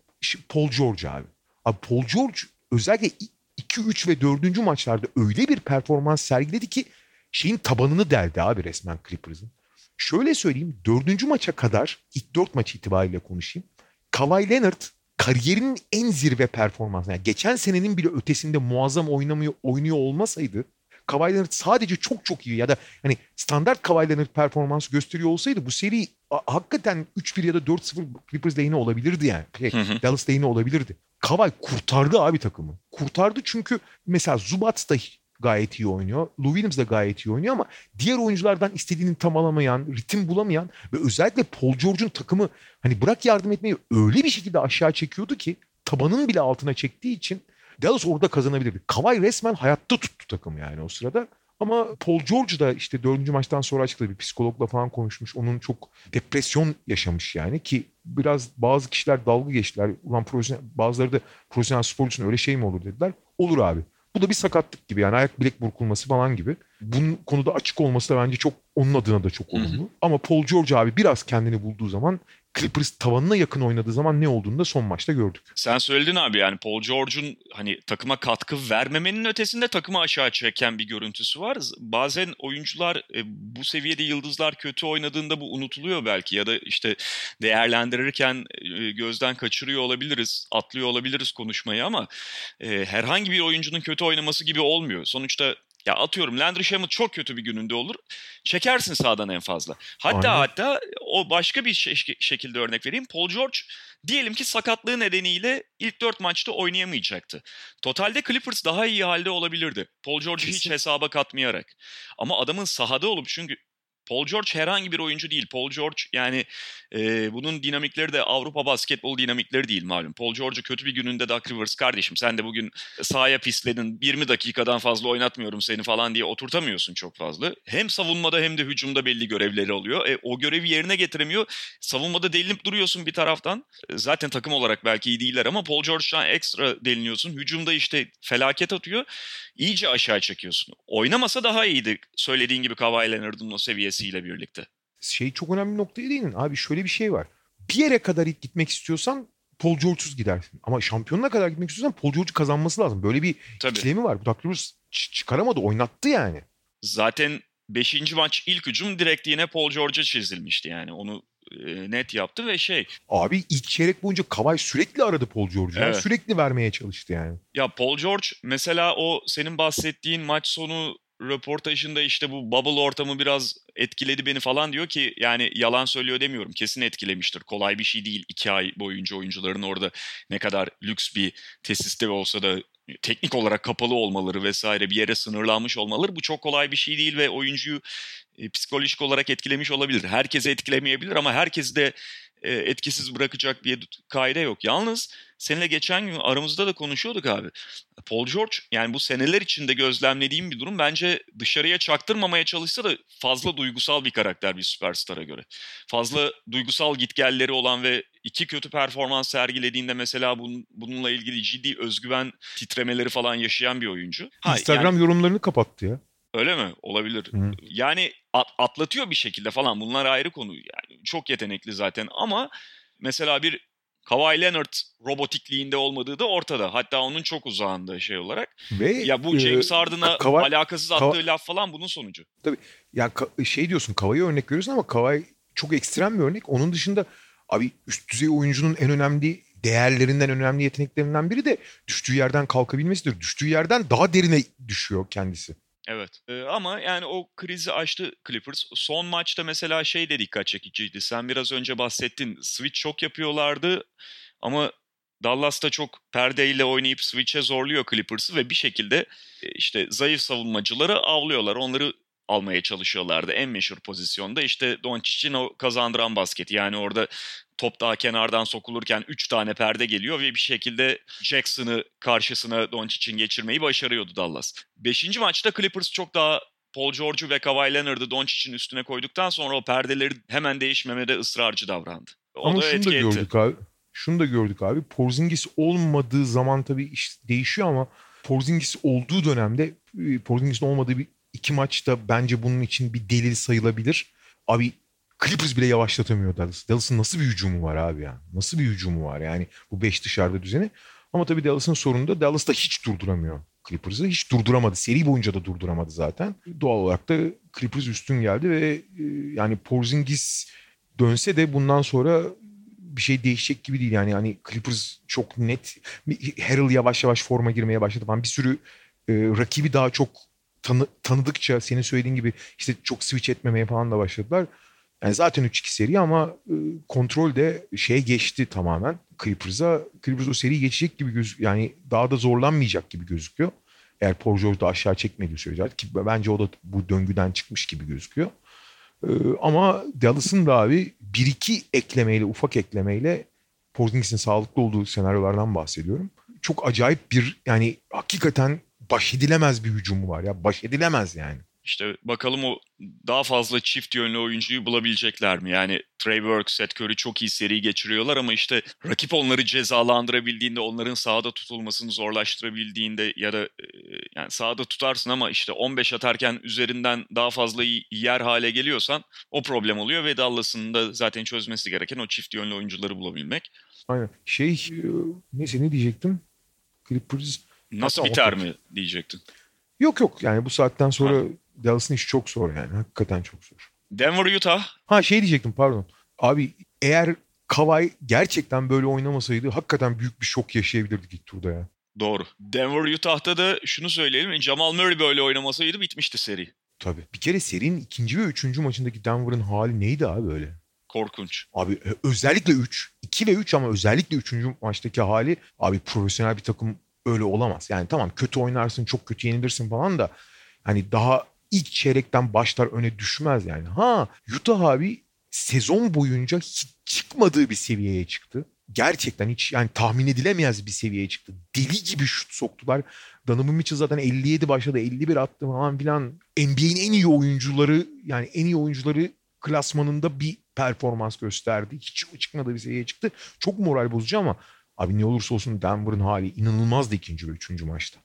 Paul George abi. Abi Paul George özellikle 2, 3 ve 4. maçlarda öyle bir performans sergiledi ki şeyin tabanını deldi abi resmen Clippers'ın. Şöyle söyleyeyim, 4. maça kadar ilk 4 maç itibariyle konuşayım. Kawhi Leonard kariyerinin en zirve performansı. Yani geçen senenin bile ötesinde muazzam oynuyor olmasaydı Kawhi Leonard sadece çok çok iyi ya da hani standart Kawhi Leonard performansı gösteriyor olsaydı bu seri hakikaten 3-1 ya da 4-0 Clippers lehine olabilirdi yani. Dallas lehine olabilirdi. Kawhi kurtardı abi takımı. Kurtardı çünkü mesela Zubac da gayet iyi oynuyor. Lou Williams da gayet iyi oynuyor ama diğer oyunculardan istediğini tam alamayan, ritim bulamayan ve özellikle Paul George'un takımı hani bırak yardım etmeyi öyle bir şekilde aşağı çekiyordu ki tabanın bile altına çektiği için Dallas orada kazanabilirdi. Kawhi resmen hayatta tuttu takımı yani o sırada. Ama Paul George da işte 4. maçtan sonra açıkladı. Bir psikologla falan konuşmuş. Onun çok depresyon yaşamış yani ki biraz bazı kişiler dalga geçtiler. Ulan bazıları da profesyonel spor için öyle şey mi olur dediler. Olur abi. Bu da bir sakatlık gibi yani ayak bilek burkulması falan gibi. Bunun konuda açık olması da bence çok onun adına da çok olumlu. Ama Paul George abi biraz kendini bulduğu zaman Clippers tavanına yakın oynadığı zaman ne olduğunu da son maçta gördük. Sen söyledin abi yani Paul George'un hani takıma katkı vermemenin ötesinde takımı aşağı çeken bir görüntüsü var. Bazen oyuncular bu seviyede yıldızlar kötü oynadığında bu unutuluyor belki ya da işte değerlendirirken gözden kaçırıyor olabiliriz, atlıyor olabiliriz konuşmayı ama herhangi bir oyuncunun kötü oynaması gibi olmuyor. Sonuçta ya atıyorum Landry Shamet çok kötü bir gününde olur. Çekersin sağdan en fazla. Hatta o başka bir şekilde örnek vereyim. Paul George diyelim ki sakatlığı nedeniyle ilk 4 maçta oynayamayacaktı. Totalde Clippers daha iyi halde olabilirdi. Paul George'u hiç hesaba katmayarak. Ama adamın sahada olup çünkü Paul George herhangi bir oyuncu değil. Paul George yani bunun dinamikleri de Avrupa basketbol dinamikleri değil malum. Paul George'u kötü bir gününde Doc Rivers kardeşim sen de bugün sahaya pisledin 20 dakikadan fazla oynatmıyorum seni falan diye oturtamıyorsun çok fazla. Hem savunmada hem de hücumda belli görevleri alıyor. O görevi yerine getiremiyor. Savunmada delinip duruyorsun bir taraftan. Zaten takım olarak belki iyi değiller ama Paul George'dan ekstra deliniyorsun. Hücumda işte felaket atıyor. İyice aşağı çekiyorsun. Oynamasa daha iyiydi. Söylediğin gibi Kawhi Leonard'ın o seviyesiyle birlikte. Çok önemli noktaya değinin. Abi şöyle bir şey var. Bir yere kadar gitmek istiyorsan Paul George'suz gidersin. Ama şampiyonuna kadar gitmek istiyorsan Paul George'u kazanması lazım. Böyle bir ikilemi var. Bu Douglas çıkaramadı, oynattı yani. Zaten 5. maç ilk hücum direkt yine Paul George'a çizilmişti yani. Onu net yaptı ve Abi ilk çeyrek boyunca Kawhi sürekli aradı Paul George'u. Evet. Sürekli vermeye çalıştı yani. Ya Paul George mesela o senin bahsettiğin maç sonu röportajında işte bu bubble ortamı biraz etkiledi beni falan diyor ki yani yalan söylüyor demiyorum. Kesin etkilemiştir. Kolay bir şey değil 2 ay boyunca oyuncuların orada ne kadar lüks bir tesiste olsa da teknik olarak kapalı olmaları vesaire bir yere sınırlanmış olmaları bu çok kolay bir şey değil ve oyuncuyu psikolojik olarak etkilemiş olabilir. Herkesi etkilemeyebilir ama herkesi de etkisiz bırakacak bir kaide yok. Yalnız seninle geçen gün aramızda da konuşuyorduk abi. Paul George yani bu seneler içinde gözlemlediğim bir durum bence dışarıya çaktırmamaya çalışsa da fazla duygusal bir karakter bir süperstara göre. Fazla duygusal gitgelleri olan ve 2 kötü performans sergilediğinde mesela bununla ilgili ciddi özgüven titremeleri falan yaşayan bir oyuncu. Instagram yorumlarını kapattı ya. Öyle mi? Olabilir. Hı. Yani atlatıyor bir şekilde falan. Bunlar ayrı konu. Yani çok yetenekli zaten ama mesela bir Kawhi Leonard robotikliğinde olmadığı da ortada. Hatta onun çok uzağında olarak. Ve ya bu James Harden'a alakasız attığı laf falan bunun sonucu. Tabii. Ya diyorsun Kawhi'ye örnek görüyorsun ama Kawhi çok ekstrem bir örnek. Onun dışında abi üst düzey oyuncunun en önemli değerlerinden, önemli yeteneklerinden biri de düştüğü yerden kalkabilmesidir. Düştüğü yerden daha derine düşüyor kendisi. Evet ama yani o krizi aştı Clippers. Son maçta mesela de dikkat çekiciydi. Sen biraz önce bahsettin. Switch çok yapıyorlardı ama Dallas da çok perdeyle oynayıp switch'e zorluyor Clippers'ı ve bir şekilde işte zayıf savunmacıları avlıyorlar. Onları almaya çalışıyorlardı. En meşhur pozisyonda işte Doncic'in o kazandıran basketi. Yani orada top daha kenardan sokulurken 3 tane perde geliyor ve bir şekilde Jackson'ı karşısına Doncic'in geçirmeyi başarıyordu Dallas. 5. maçta Clippers çok daha Paul George'u ve Kawhi Leonard'ı Doncic'in üstüne koyduktan sonra o perdeleri hemen değişmemede ısrarcı davrandı. Ama şunu da gördük abi. Porzingis olmadığı zaman tabii iş değişiyor ama Porzingis olduğu dönemde Porzingis'in olmadığı 2 maçta bence bunun için bir delil sayılabilir. Abi Clippers bile yavaşlatamıyor Dallas. Dallas'ın nasıl bir hücumu var abi ya? Nasıl bir hücumu var yani bu 5 dışarıda düzeni. Ama tabii Dallas'ın sorunu da Dallas da hiç durduramıyor Clippers'ı. Hiç durduramadı. Seri boyunca da durduramadı zaten. Doğal olarak da Clippers üstün geldi ve yani Porzingis dönse de bundan sonra bir şey değişecek gibi değil. Yani Clippers çok net. Harrell yavaş yavaş forma girmeye başladı falan. Bir sürü rakibi daha çok tanıdıkça senin söylediğin gibi işte çok switch etmemeye falan da başladılar. Yani zaten 3-2 seri ama kontrol de geçti tamamen Clippers'a. Clippers o seriyi geçecek gibi gözüküyor. Yani daha da zorlanmayacak gibi gözüküyor. Eğer Paul George da aşağı çekmediği sürece ki bence o da bu döngüden çıkmış gibi gözüküyor. Ama Dallas'ın da abi 1-2 eklemeyle, ufak eklemeyle Porzingis'in sağlıklı olduğu senaryolardan bahsediyorum. Çok acayip bir yani hakikaten baş edilemez bir hücumu var ya. Baş edilemez yani. İşte bakalım o daha fazla çift yönlü oyuncuyu bulabilecekler mi? Yani Trey Burke, Seth Curry çok iyi seri geçiriyorlar ama işte rakip onları cezalandırabildiğinde, onların sahada tutulmasını zorlaştırabildiğinde ya da yani sahada tutarsın ama işte 15 atarken üzerinden daha fazla yer hale geliyorsan o problem oluyor ve Dallas'ın da zaten çözmesi gereken o çift yönlü oyuncuları bulabilmek. Aynen. Ne diyecektim? Clippers nasıl biter mi diyecektin? Yok yani bu saatten sonra Dallas'ın işi çok zor yani. Hakikaten çok zor. Denver Utah. Diyecektim pardon. Abi eğer Kawhi gerçekten böyle oynamasaydı hakikaten büyük bir şok yaşayabilirdik ilk turda ya. Doğru. Denver Utah'ta da şunu söyleyelim. Jamal Murray böyle oynamasaydı bitmişti seri. Tabii. Bir kere serinin 2. ve 3. maçındaki Denver'ın hali neydi abi böyle? Korkunç. Abi özellikle 3. 2 ve 3 ama özellikle 3. maçtaki hali abi profesyonel bir takım öyle olamaz. Yani tamam kötü oynarsın, çok kötü yenilirsin falan da hani daha ilk çeyrekten başlar öne düşmez yani. Ha, Utah abi sezon boyunca hiç çıkmadığı bir seviyeye çıktı. Gerçekten hiç yani tahmin edilemez bir seviyeye çıktı. Deli gibi şut soktular. Donovan Mitchell zaten 57 başladı, 51 attı falan filan. NBA'nin en iyi oyuncuları yani en iyi oyuncuları klasmanında bir performans gösterdi. Hiç çıkmadığı bir seviyeye çıktı. Çok moral bozucu ama abi ne olursa olsun Denver'ın hali inanılmazdı ikinci ve üçüncü maçta.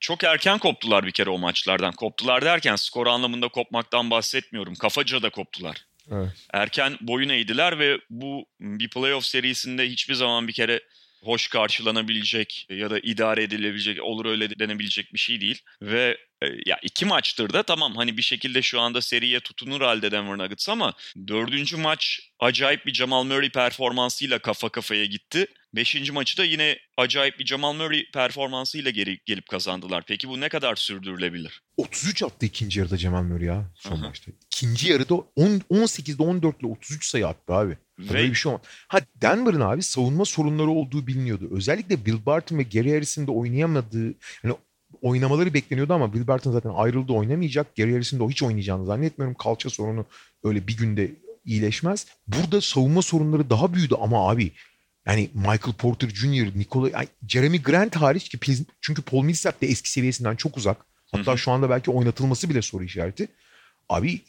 Çok erken koptular bir kere o maçlardan. Koptular derken skor anlamında kopmaktan bahsetmiyorum. Kafaca da koptular. Evet. Erken boyun eğdiler ve bu bir playoff serisinde hiçbir zaman bir kere hoş karşılanabilecek ya da idare edilebilecek, olur öyle denebilecek bir şey değil. Ve ya iki maçtır da tamam hani bir şekilde şu anda seriye tutunur halde Denver Nuggets ama dördüncü maç acayip bir Jamal Murray performansıyla kafa kafaya gitti. Beşinci maçı da yine acayip bir Jamal Murray performansıyla geri gelip kazandılar. Peki bu ne kadar sürdürülebilir? 33 attı ikinci yarıda Jamal Murray ya son maçta. İkinci yarıda 18'de 14'le 33 sayı attı abi. Böyle bir şey olmadı. Ha Denver'ın abi savunma sorunları olduğu biliniyordu. Özellikle Will Barton ve Gary Harris'in de oynayamadığı hani oynamaları bekleniyordu ama Will Barton zaten ayrıldı, oynamayacak. Gary Harris'in de o hiç oynayacağını zannetmiyorum. Kalça sorunu öyle bir günde iyileşmez. Burada savunma sorunları daha büyüdü ama abi yani Michael Porter Jr., yani Jeremy Grant hariç ki çünkü Paul Millsap de eski seviyesinden çok uzak. Hatta şu anda belki oynatılması bile soru işareti. Abi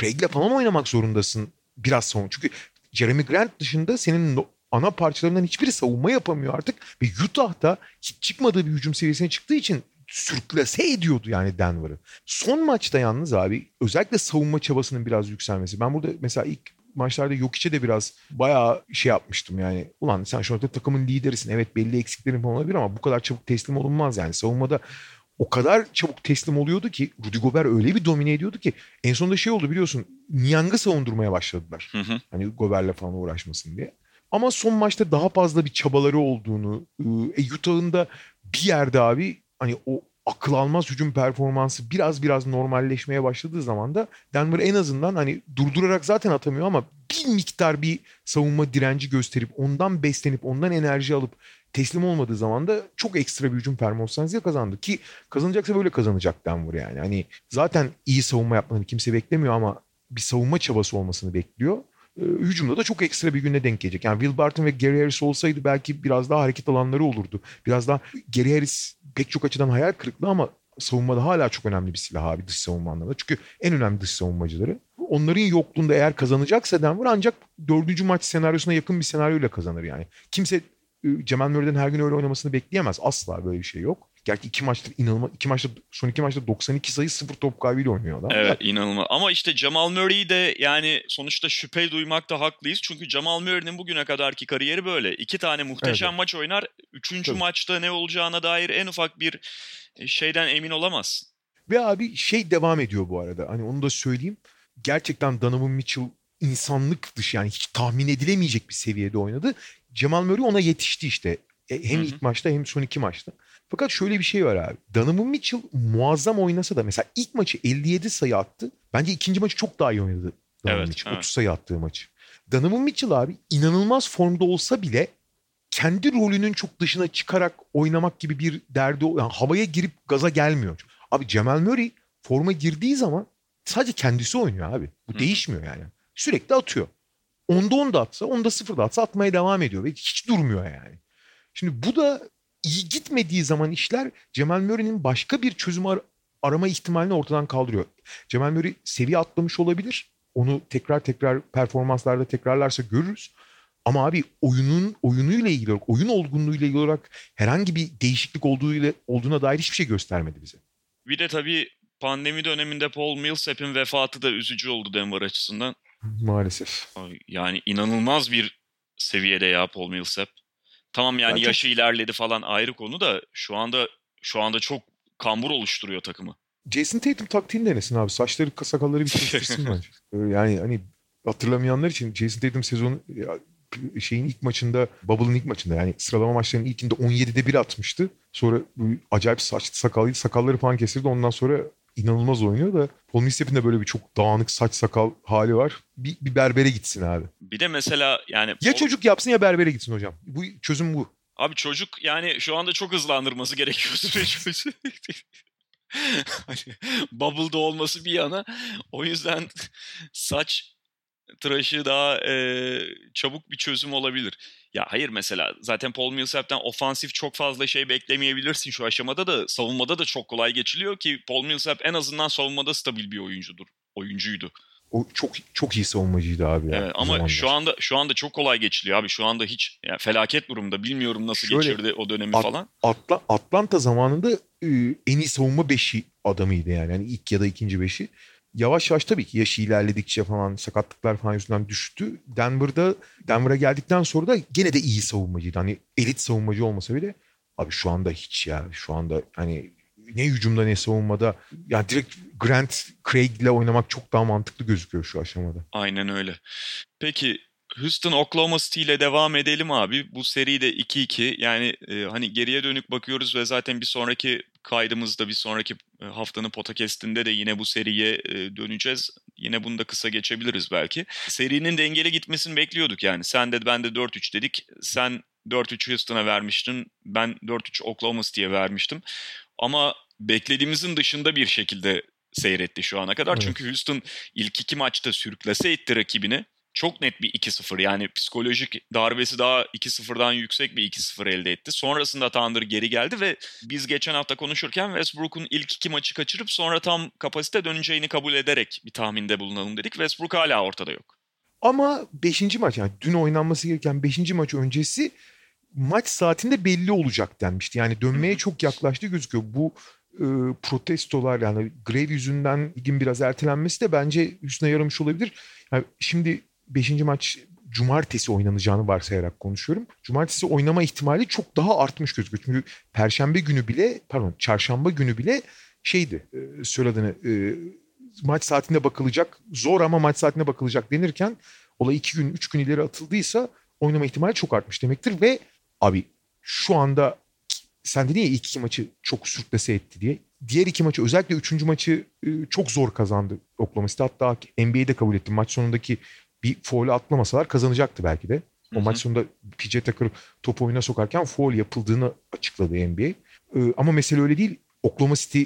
Craig'le falan oynamak zorundasın biraz sonra. Çünkü Jeremy Grant dışında senin ana parçalarından hiçbiri savunma yapamıyor artık. Ve Utah'da hiç çıkmadığı bir hücum seviyesine çıktığı için sürklase ediyordu yani Denver'ı. Son maçta yalnız abi özellikle savunma çabasının biraz yükselmesi. Ben burada mesela ilk maçlarda Jokic'e de biraz bayağı şey yapmıştım yani. Ulan sen şu anda takımın liderisin. Evet belli eksiklerin falan olabilir ama bu kadar çabuk teslim olunmaz yani. Savunmada o kadar çabuk teslim oluyordu ki Rudy Gobert öyle bir domine ediyordu ki en sonunda şey oldu biliyorsun. Niang'ı savundurmaya başladılar. Hani Gobert'le falan uğraşmasın diye. Ama son maçta daha fazla bir çabaları olduğunu, Utah'ın da bir yerde abi hani o akıl almaz hücum performansı biraz normalleşmeye başladığı zaman da Denver en azından hani durdurarak zaten atamıyor ama bir miktar bir savunma direnci gösterip ondan beslenip ondan enerji alıp teslim olmadığı zaman da çok ekstra bir hücum performansı kazandı ki kazanacaksa böyle kazanacak Denver yani. Hani zaten iyi savunma yapmanı kimse beklemiyor ama bir savunma çabası olmasını bekliyor. Hücumda da çok ekstra bir güne denk gelecek. Yani Will Barton ve Gary Harris olsaydı belki biraz daha hareket alanları olurdu. Biraz daha Gary Harris pek çok açıdan hayal kırıklığı ama savunmada hala çok önemli bir silah abi dış savunma anlamında. Çünkü en önemli dış savunmacıları. Onların yokluğunda eğer kazanacaksa Denver ancak dördüncü maç senaryosuna yakın bir senaryoyla kazanır yani. Kimse Jamal Murray'den her gün öyle oynamasını bekleyemez. Asla böyle bir şey yok. Gerçi son iki maçta 92 sayı 0 top kaybıyla oynuyor adam. Evet inanılmaz. Ama işte Jamal Murray'i de yani sonuçta şüphe duymakta haklıyız. Çünkü Jamal Murray'nin bugüne kadarki kariyeri böyle. 2 tane muhteşem maç oynar. 3. maçta ne olacağına dair en ufak bir şeyden emin olamazsın. Ve abi şey devam ediyor bu arada. Hani onu da söyleyeyim. Gerçekten Donovan Mitchell insanlık dışı yani hiç tahmin edilemeyecek bir seviyede oynadı. Jamal Murray ona yetişti işte. Hem ilk maçta hem son iki maçta. Fakat şöyle bir şey var abi. Donovan Mitchell muazzam oynasa da mesela ilk maçı 57 sayı attı. Bence ikinci maçı çok daha iyi oynadı Donovan Mitchell. 30 sayı attığı maçı. Donovan Mitchell abi inanılmaz formda olsa bile kendi rolünün çok dışına çıkarak oynamak gibi bir derdi. Yani havaya girip gaza gelmiyor. Abi Jamal Murray forma girdiği zaman sadece kendisi oynuyor abi. Bu değişmiyor yani. Sürekli atıyor. 10'da 10 da atsa, 10'da 0 da atsa atmaya devam ediyor. Ve hiç durmuyor yani. Şimdi bu da iyi gitmediği zaman işler Jamal Murray'nin başka bir çözüm arama ihtimalini ortadan kaldırıyor. Jamal Murray seviye atlamış olabilir. Onu tekrar performanslarda tekrarlarsa görürüz. Ama abi oyunuyla ilgili olarak, oyun olgunluğuyla ilgili olarak herhangi bir değişiklik olduğuna dair hiçbir şey göstermedi bize. Bir de tabii pandemi döneminde Paul Millsap'in vefatı da üzücü oldu Denver açısından. Maalesef. Yani inanılmaz bir seviyede ya Paul Millsap. Tamam yani bence yaşı ilerledi falan ayrı konu da şu anda çok kambur oluşturuyor takımı. Jason Tatum taktiğini denesin abi. Saçları, sakalları bir kestirsin bence. Yani hani hatırlamayanlar için Jason Tatum sezonun Bubble'ın ilk maçında yani sıralama maçlarının ilkinde 17'de 1 atmıştı. Sonra acayip sakalları falan kestirdi. Ondan sonra inanılmaz oynuyor da Paul Millsap'in de böyle bir çok dağınık saç sakal hali var. Bir berbere gitsin abi. Bir de mesela yani çocuk yapsın ya berbere gitsin hocam. Bu çözüm bu. Abi çocuk yani şu anda çok hızlandırması gerekiyor süreci. Bubble'da olması bir yana. O yüzden saç tıraşı daha çabuk bir çözüm olabilir. Ya hayır, mesela zaten Paul Millsap'ten ofansif çok fazla şey beklemeyebilirsin şu aşamada da. Savunmada da çok kolay geçiliyor ki Paul Millsap en azından savunmada stabil bir oyuncuydu. O çok çok iyi savunmacıydı abi ya. Evet, ama şu anda çok kolay geçiliyor abi. Şu anda hiç yani felaket durumda. Bilmiyorum nasıl geçirdi o dönemi falan. Atlanta zamanında en iyi savunma beşi adamıydı yani. Yani ilk ya da ikinci beşi. Yavaş yavaş tabii ki yaşı ilerledikçe falan sakatlıklar falan yüzünden düştü. Denver'a geldikten sonra da gene de iyi savunmacıydı. Hani elit savunmacı olmasa bile abi şu anda hiç ya. Şu anda hani ne hücumda ne savunmada yani direkt Grant Craig'le oynamak çok daha mantıklı gözüküyor şu aşamada. Aynen öyle. Peki Houston Oklahoma City ile devam edelim abi. Bu seri de 2-2. Yani hani geriye dönük bakıyoruz ve zaten bir sonraki kaydımızda, bir sonraki haftanın podcast'inde de yine bu seriye döneceğiz. Yine bunu da kısa geçebiliriz belki. Serinin dengeli gitmesini bekliyorduk yani. Sen de ben de 4-3 dedik. Sen 4-3 Houston'a vermiştin. Ben 4-3 Oklahoma City'ye vermiştim. Ama beklediğimizin dışında bir şekilde seyretti şu ana kadar. Evet. Çünkü Houston ilk iki maçta sürüklese etti rakibini. Çok net bir 2-0, yani psikolojik darbesi daha 2-0'dan yüksek bir 2-0 elde etti. Sonrasında Thunder geri geldi ve biz geçen hafta konuşurken Westbrook'un ilk iki maçı kaçırıp sonra tam kapasite döneceğini kabul ederek bir tahminde bulunalım dedik. Westbrook hala ortada yok. Ama 5. maç, yani dün oynanması gereken 5. maç öncesi maç saatinde belli olacak denmişti. Yani dönmeye çok yaklaştığı gözüküyor. Bu protestolar yani grev yüzünden ligin biraz ertelenmesi de bence üstüne yaramış olabilir. Yani şimdi 5. maç cumartesi oynanacağını varsayarak konuşuyorum. Cumartesi oynama ihtimali çok daha artmış gözüküyor. Çünkü çarşamba günü bile şeydi söylediğini, maç saatinde bakılacak, zor ama maç saatinde bakılacak denirken olay 2 gün 3 gün ileri atıldıysa oynama ihtimali çok artmış demektir. Ve abi şu anda sen dedin ya ilk iki maçı çok sürklese etti diye. Diğer iki maçı, özellikle 3. maçı çok zor kazandı Oklahoma City. Hatta NBA'de kabul ettim. Maç sonundaki bir faulü atlamasalar kazanacaktı belki de. O maç sonunda PJ Tucker topu oyuna sokarken faul yapıldığını açıkladı NBA. Ama mesele öyle değil. Oklahoma City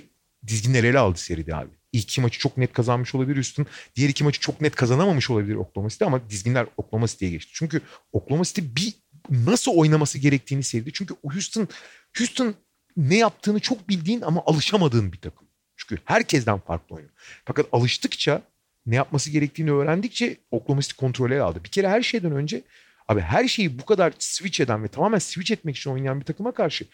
dizginleri ele aldı seride abi. İlk iki maçı çok net kazanmış olabilir Houston. Diğer iki maçı çok net kazanamamış olabilir Oklahoma City ama dizginler Oklahoma City'ye geçti. Çünkü Oklahoma City nasıl oynaması gerektiğini sevdi. Çünkü Houston ne yaptığını çok bildiğin ama alışamadığın bir takım. Çünkü herkesten farklı oynuyor. Fakat alıştıkça, ne yapması gerektiğini öğrendikçe Oklahoma City kontrolü aldı. Bir kere her şeyden önce abi her şeyi bu kadar switch eden ve tamamen switch etmek için oynayan bir takıma karşı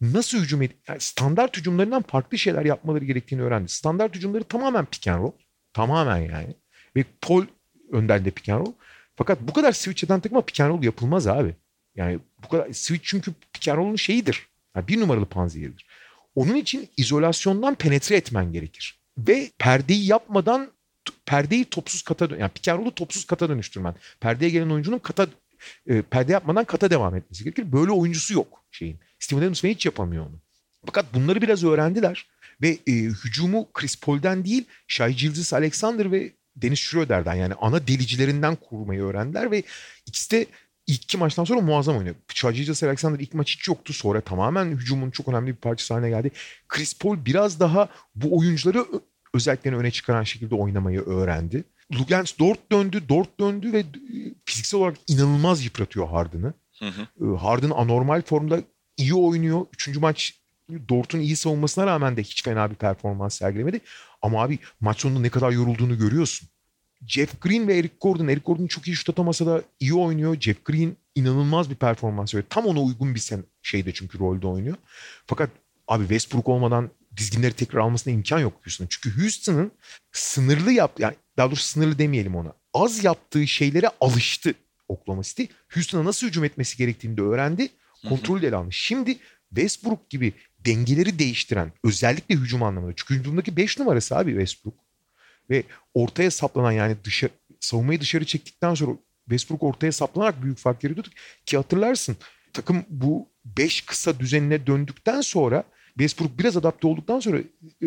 nasıl hücum yani standart hücumlarından farklı şeyler yapmaları gerektiğini öğrendi. Standart hücumları tamamen pick and roll. Tamamen yani. Ve Paul önden de pick and roll. Fakat bu kadar switch eden takıma pick and roll yapılmaz abi. Yani bu kadar switch çünkü pick and roll'un şeyidir. Yani bir numaralı panzehiridir. Onun için izolasyondan penetre etmen gerekir. Ve perdeyi yapmadan perdeyi topsuz kata yani pick and roll'u topsuz kata dönüştürmen. Perdeye gelen oyuncunun perde yapmadan kata devam etmesi gerekir. Böyle oyuncusu yok şeyin. Steven Adams hiç yapamıyor onu. Fakat bunları biraz öğrendiler ve hücumu Chris Paul'den değil, Shai Gilgeous-Alexander ve Dennis Schroeder'den yani ana delicilerinden kurmayı öğrendiler ve ikisi de ilk iki maçtan sonra muazzam oynuyor. Shai Gilgeous-Alexander ilk maç hiç yoktu. Sonra tamamen hücumun çok önemli bir parçası haline geldi. Chris Paul biraz daha bu oyuncuları özelliklerini öne çıkaran şekilde oynamayı öğrendi. Lugens Dort döndü ve fiziksel olarak inanılmaz yıpratıyor Harden'ı. Harden anormal formda iyi oynuyor. 3. maç Dort'un iyi savunmasına rağmen de hiç fena bir performans sergilemedi. Ama abi maç sonunda ne kadar yorulduğunu görüyorsun. Jeff Green ve Eric Gordon çok iyi şut atamasa da iyi oynuyor. Jeff Green inanılmaz bir performans veriyor. Tam ona uygun bir şeyde çünkü rolde oynuyor. Fakat abi Westbrook olmadan dizginleri tekrar almasına imkan yok Houston'ın. Çünkü Houston'ın az yaptığı şeylere alıştı Oklahoma City. Houston'a nasıl hücum etmesi gerektiğini de öğrendi. Kontrolü ele aldı. Şimdi Westbrook gibi dengeleri değiştiren, özellikle hücum anlamında. Çünkü hücumdaki 5 numarası abi Westbrook. Ve ortaya saplanan yani savunmayı dışarı çektikten sonra Westbrook ortaya saplanarak büyük fark yaratıyorduk. Ki hatırlarsın takım bu 5 kısa düzenine döndükten sonra Westbrook biraz adapte olduktan sonra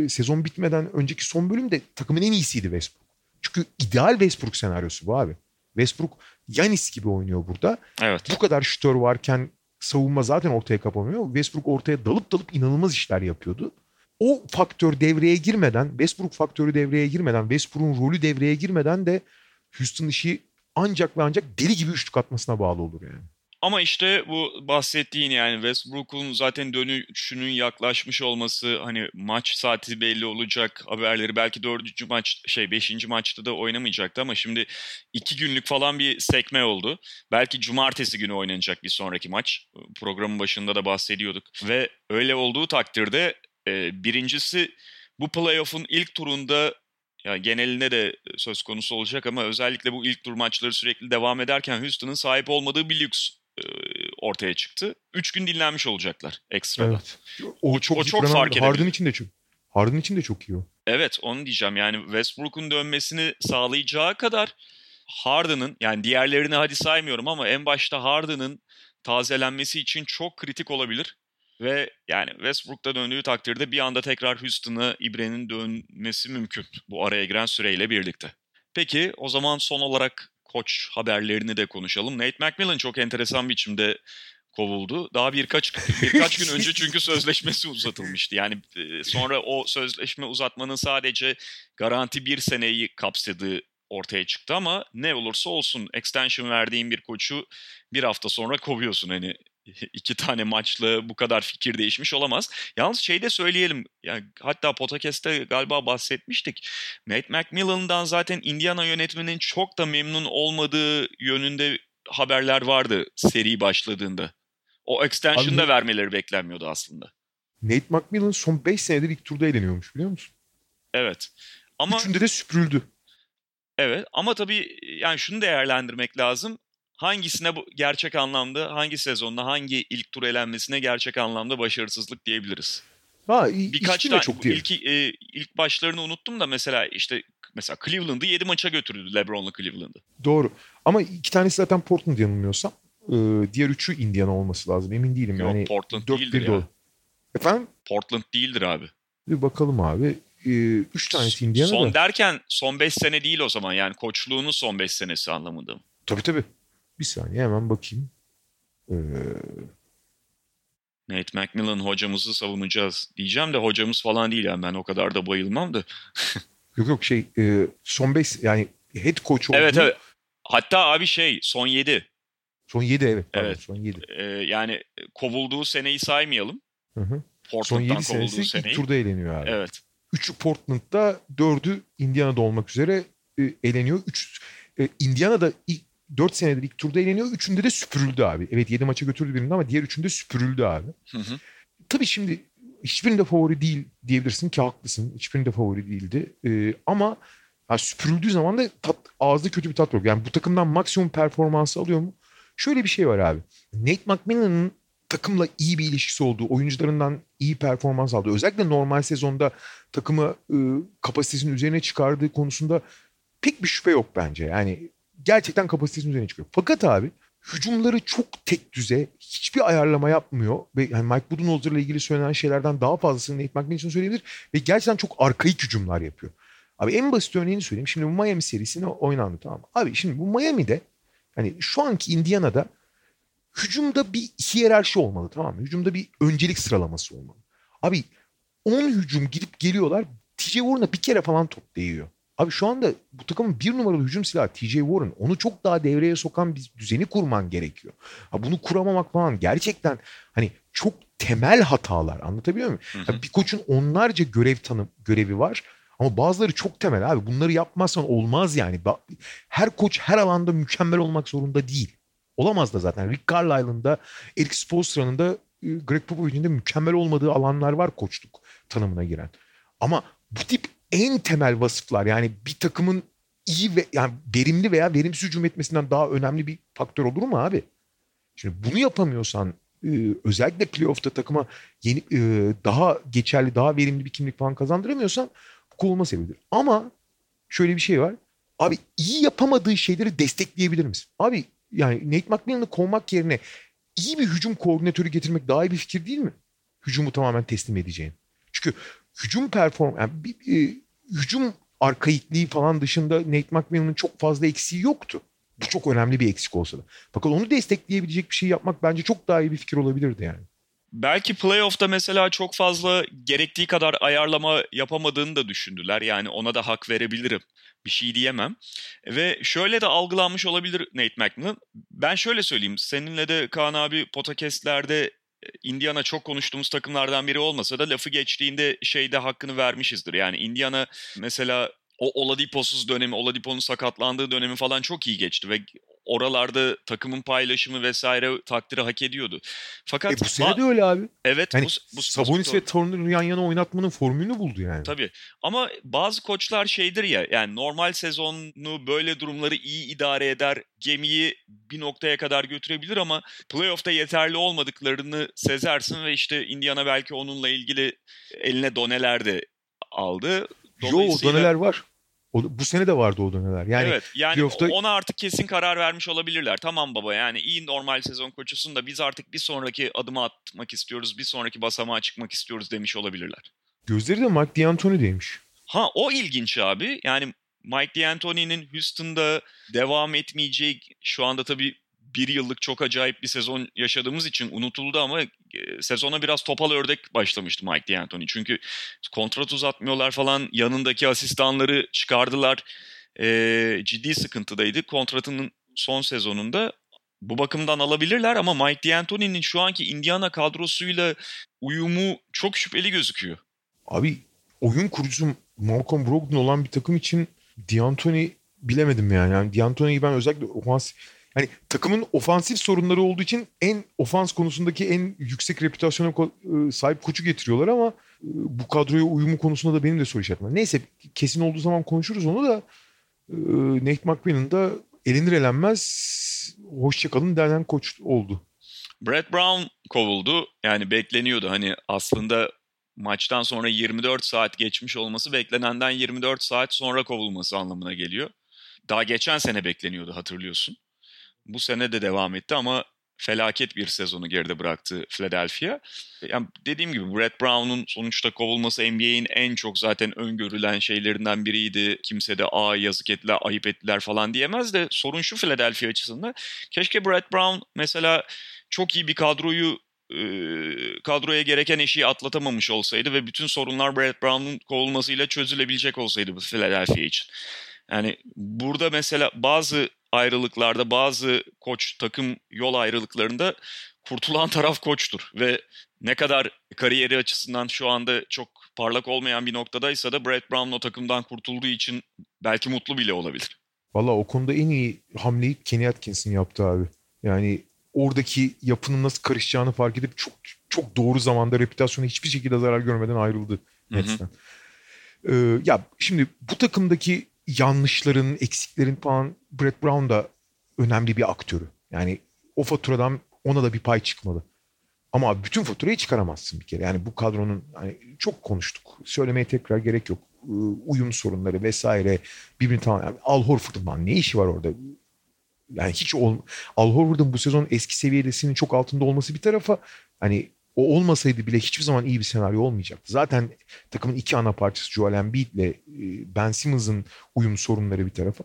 sezon bitmeden önceki son bölümde takımın en iyisiydi Westbrook. Çünkü ideal Westbrook senaryosu bu abi. Westbrook Giannis gibi oynuyor burada. Evet. Bu kadar şütör varken savunma zaten ortaya kapamıyor. Westbrook ortaya dalıp inanılmaz işler yapıyordu. o faktör devreye girmeden, Westbrook faktörü devreye girmeden, Westbrook'un rolü devreye girmeden de Houston işi ancak ve ancak deli gibi üçlük atmasına bağlı olur yani. Ama işte bu bahsettiğin yani Westbrook'un zaten dönüşünün yaklaşmış olması, hani maç saati belli olacak haberleri, belki 5. maçta da oynamayacaktı ama şimdi 2 günlük falan bir sekme oldu. Belki cumartesi günü oynanacak bir sonraki maç. Programın başında da bahsediyorduk ve öyle olduğu takdirde birincisi bu playoff'un ilk turunda, yani genelinde de söz konusu olacak ama özellikle bu ilk tur maçları sürekli devam ederken Houston'ın sahip olmadığı bir lüks ortaya çıktı. 3 gün dinlenmiş olacaklar ekstradan. Evet. O çok fark edebilir. Harden için de çok iyi o. Evet, onu diyeceğim. Yani Westbrook'un dönmesini sağlayacağı kadar Harden'ın, yani diğerlerini hadi saymıyorum ama en başta Harden'ın tazelenmesi için çok kritik olabilir. Ve yani Westbrook'ta döndüğü takdirde bir anda tekrar Houston'a İbre'nin dönmesi mümkün bu araya giren süreyle birlikte. Peki o zaman son olarak koç haberlerini de konuşalım. Nate McMillan çok enteresan biçimde kovuldu. Daha birkaç gün önce çünkü sözleşmesi uzatılmıştı. Yani sonra o sözleşme uzatmanın sadece garanti bir seneyi kapsadığı ortaya çıktı ama ne olursa olsun extension verdiğin bir koçu bir hafta sonra kovuyorsun hani. 2 tane maçla bu kadar fikir değişmiş olamaz. Yalnız şey de söyleyelim. Yani hatta podcast'te galiba bahsetmiştik. Nate McMillan'dan zaten Indiana yönetmeninin çok da memnun olmadığı yönünde haberler vardı seri başladığında. O extension'da vermeleri beklenmiyordu aslında. Nate McMillan son 5 senedir ilk turda eğleniyormuş, biliyor musun? Evet. Ama 3'ünde de süpürüldü. Evet ama tabii yani şunu değerlendirmek lazım. Hangisine gerçek anlamda, hangi sezonda, hangi ilk tur elenmesine gerçek anlamda başarısızlık diyebiliriz? Birkaç tane çok değil. İlk başlarını unuttum da mesela Cleveland'ı 7 maça götürdü LeBron'la Cleveland'ı. Doğru. Ama 2 tanesi zaten Portland yanılmıyorsam. Diğer 3'ü Indiana olması lazım. Emin değilim. Yok yani, Portland değildir ya. Efendim? Portland değildir abi. Bir bakalım abi. 3 tanesi Indiana son da. Derken son 5 sene değil o zaman. Yani koçluğunun son 5 senesi anlamında mı? Tabii. Bir saniye hemen bakayım. Nate McMillan hocamızı savunacağız diyeceğim de hocamız falan değil yani, ben o kadar da bayılmam da. yok son 5 yani head coach oldu. Evet. Hatta abi son 7. Son 7 evet. Pardon, evet. Son 7. Yani kovulduğu seneyi saymayalım. Hı. Portland'dan son 7 senesi ilk turda eğleniyor abi. Evet. 3'ü Portland'da, 4'ü Indiana'da olmak üzere eğleniyor. 3 Indiana'da ilk 4 senedir ilk turda eğleniyor. 3'ünde de süpürüldü abi. Evet 7 maça götürdü birinde ama diğer 3'ünde süpürüldü abi. Hı. Tabii şimdi hiçbirinde favori değil diyebilirsin ki haklısın. Hiçbirinde favori değildi. Ama yani süpürüldüğü zaman da ağızda kötü bir tat yok. Yani bu takımdan maksimum performansı alıyor mu? Şöyle bir şey var abi. Nate McMillan'ın takımla iyi bir ilişkisi olduğu, oyuncularından iyi performans aldığı, özellikle normal sezonda takımı kapasitesinin üzerine çıkardığı konusunda pek bir şüphe yok bence. Yani gerçekten kapasitesinin üzerine çıkıyor. Fakat abi hücumları çok tek düze, hiçbir ayarlama yapmıyor. Ve yani Mike Budenholzer'la ilgili söylenen şeylerden daha fazlasını Nate McMillan için söyleyebilir. Ve gerçekten çok arkaik hücumlar yapıyor. Abi en basit örneğini söyleyeyim. Şimdi bu Miami serisini oynandı, tamam mı? Abi şimdi bu Miami'de hani şu anki Indiana'da hücumda bir hiyerarşi olmalı, tamam mı? Hücumda bir öncelik sıralaması olmalı. Abi 10 hücum gidip geliyorlar. TJ Warren'a bir kere falan top değiyor. Abi şu anda bu takımın 1 numaralı hücum silahı TJ Warren. Onu çok daha devreye sokan bir düzeni kurman gerekiyor. Ha, bunu kuramamak falan gerçekten hani çok temel hatalar, anlatabiliyor muyum? Hı. Bir koçun onlarca görevi var ama bazıları çok temel abi. Bunları yapmazsan olmaz yani. Her koç her alanda mükemmel olmak zorunda değil. Olamaz da zaten. Rick Carlisle'ın da, Eric Spoelstra'nın da, Greg Popovich'in de mükemmel olmadığı alanlar var koçluk tanımına giren. Ama bu tip en temel vasıflar yani bir takımın iyi ve yani verimli veya verimsiz hücum etmesinden daha önemli bir faktör olur mu abi? Şimdi bunu yapamıyorsan özellikle playoff'ta takıma yeni, daha geçerli, daha verimli bir kimlik falan kazandıramıyorsan kovulma sebebidir. Ama şöyle bir şey var. Abi iyi yapamadığı şeyleri destekleyebilir misin? Abi yani Nate McMillan'ı kovmak yerine iyi bir hücum koordinatörü getirmek daha iyi bir fikir değil mi? Hücumu tamamen teslim edeceğin. Çünkü hücum hücum arkaikliği falan dışında Nate McMillan'ın çok fazla eksiği yoktu. Bu çok önemli bir eksik olsa da. Fakat onu destekleyebilecek bir şey yapmak bence çok daha iyi bir fikir olabilirdi yani. Belki playoff'ta mesela çok fazla gerektiği kadar ayarlama yapamadığını da düşündüler. Yani ona da hak verebilirim. Bir şey diyemem. Ve şöyle de algılanmış olabilir Nate McMillan. Ben şöyle söyleyeyim. Seninle de Kaan abi podcastlerde Indiana çok konuştuğumuz takımlardan biri olmasa da lafı geçtiğinde şeyde hakkını vermişizdir. Yani Indiana mesela o Oladipo'suz dönemi, Oladipo'nun sakatlandığı dönemi falan çok iyi geçti ve oralarda takımın paylaşımı vesaire takdiri hak ediyordu. Fakat bu sene de öyle abi. Evet. Yani bu Sabonis ve Thornton'u yan yana oynatmanın formülünü buldu yani. Tabii. Ama bazı koçlar şeydir ya, yani normal sezonu böyle durumları iyi idare eder, gemiyi bir noktaya kadar götürebilir ama playoff'ta yeterli olmadıklarını sezersin ve işte Indiana belki onunla ilgili eline doneler de aldı. Dolayısıyla... Yo, o doneler var. Bu sene de vardı o dönemler. Yani ona artık kesin karar vermiş olabilirler. Tamam baba, yani iyi normal sezon koçusun da biz artık bir sonraki adımı atmak istiyoruz, bir sonraki basamağa çıkmak istiyoruz demiş olabilirler. Gözleri de Mike D'Antoni'deymiş. Ha, o ilginç abi. Yani Mike D'Antoni'nin Houston'da devam etmeyeceği, şu anda tabii bir yıllık çok acayip bir sezon yaşadığımız için unutuldu ama sezona biraz topal ördek başlamıştı Mike D'Antoni. Çünkü kontrat uzatmıyorlar falan, yanındaki asistanları çıkardılar. Ciddi sıkıntıdaydı. Kontratının son sezonunda bu bakımdan alabilirler ama Mike D'Antoni'nin şu anki Indiana kadrosuyla uyumu çok şüpheli gözüküyor. Abi oyun kurucusu Malcolm Brogdon olan bir takım için D'Antoni bilemedim yani. Yani D'Antoni'yi ben özellikle hani takımın ofansif sorunları olduğu için en ofans konusundaki en yüksek reputasyona sahip koçu getiriyorlar ama bu kadroya uyumu konusunda da benim de soru işaretim var. Neyse, kesin olduğu zaman konuşuruz onu da. Nate McMillan da elenir elenmez hoşçakalın denen koç oldu. Brett Brown kovuldu. Yani bekleniyordu, hani aslında maçtan sonra 24 saat geçmiş olması beklenenden 24 saat sonra kovulması anlamına geliyor. Daha geçen sene bekleniyordu, hatırlıyorsun. Bu sene de devam etti ama felaket bir sezonu geride bıraktı Philadelphia. Yani dediğim gibi Brett Brown'un sonuçta kovulması NBA'in en çok zaten öngörülen şeylerinden biriydi. Kimse de yazık ettiler, ayıp ettiler falan diyemez de sorun şu Philadelphia açısından. Keşke Brett Brown mesela çok iyi bir kadroya gereken eşiği atlatamamış olsaydı ve bütün sorunlar Brett Brown'un kovulmasıyla çözülebilecek olsaydı bu Philadelphia için. Yani burada mesela bazı ayrılıklarda, bazı koç takım yol ayrılıklarında kurtulan taraf koçtur ve ne kadar kariyeri açısından şu anda çok parlak olmayan bir noktadaysa da Brett Brown o takımdan kurtulduğu için belki mutlu bile olabilir. Valla o konuda en iyi hamleyi Kenny Atkins'in yaptı abi. Yani oradaki yapının nasıl karışacağını fark edip çok çok doğru zamanda reputasyona hiçbir şekilde zarar görmeden ayrıldı Nets'ten. Ya şimdi bu takımdaki yanlışların, eksiklerin falan Brett Brown da önemli bir aktörü. Yani o faturadan ona da bir pay çıkmalı. Ama bütün faturayı çıkaramazsın bir kere. Yani bu kadronun çok konuştuk. Söylemeye tekrar gerek yok. Uyum sorunları vesaire. Yani Al Horford'un ne işi var orada? Yani hiç Al Horford'un bu sezon eski seviyesinin çok altında olması bir tarafa, hani o olmasaydı bile hiçbir zaman iyi bir senaryo olmayacaktı. Zaten takımın iki ana parçası Joel Embiid ile Ben Simmons'ın uyum sorunları bir tarafa.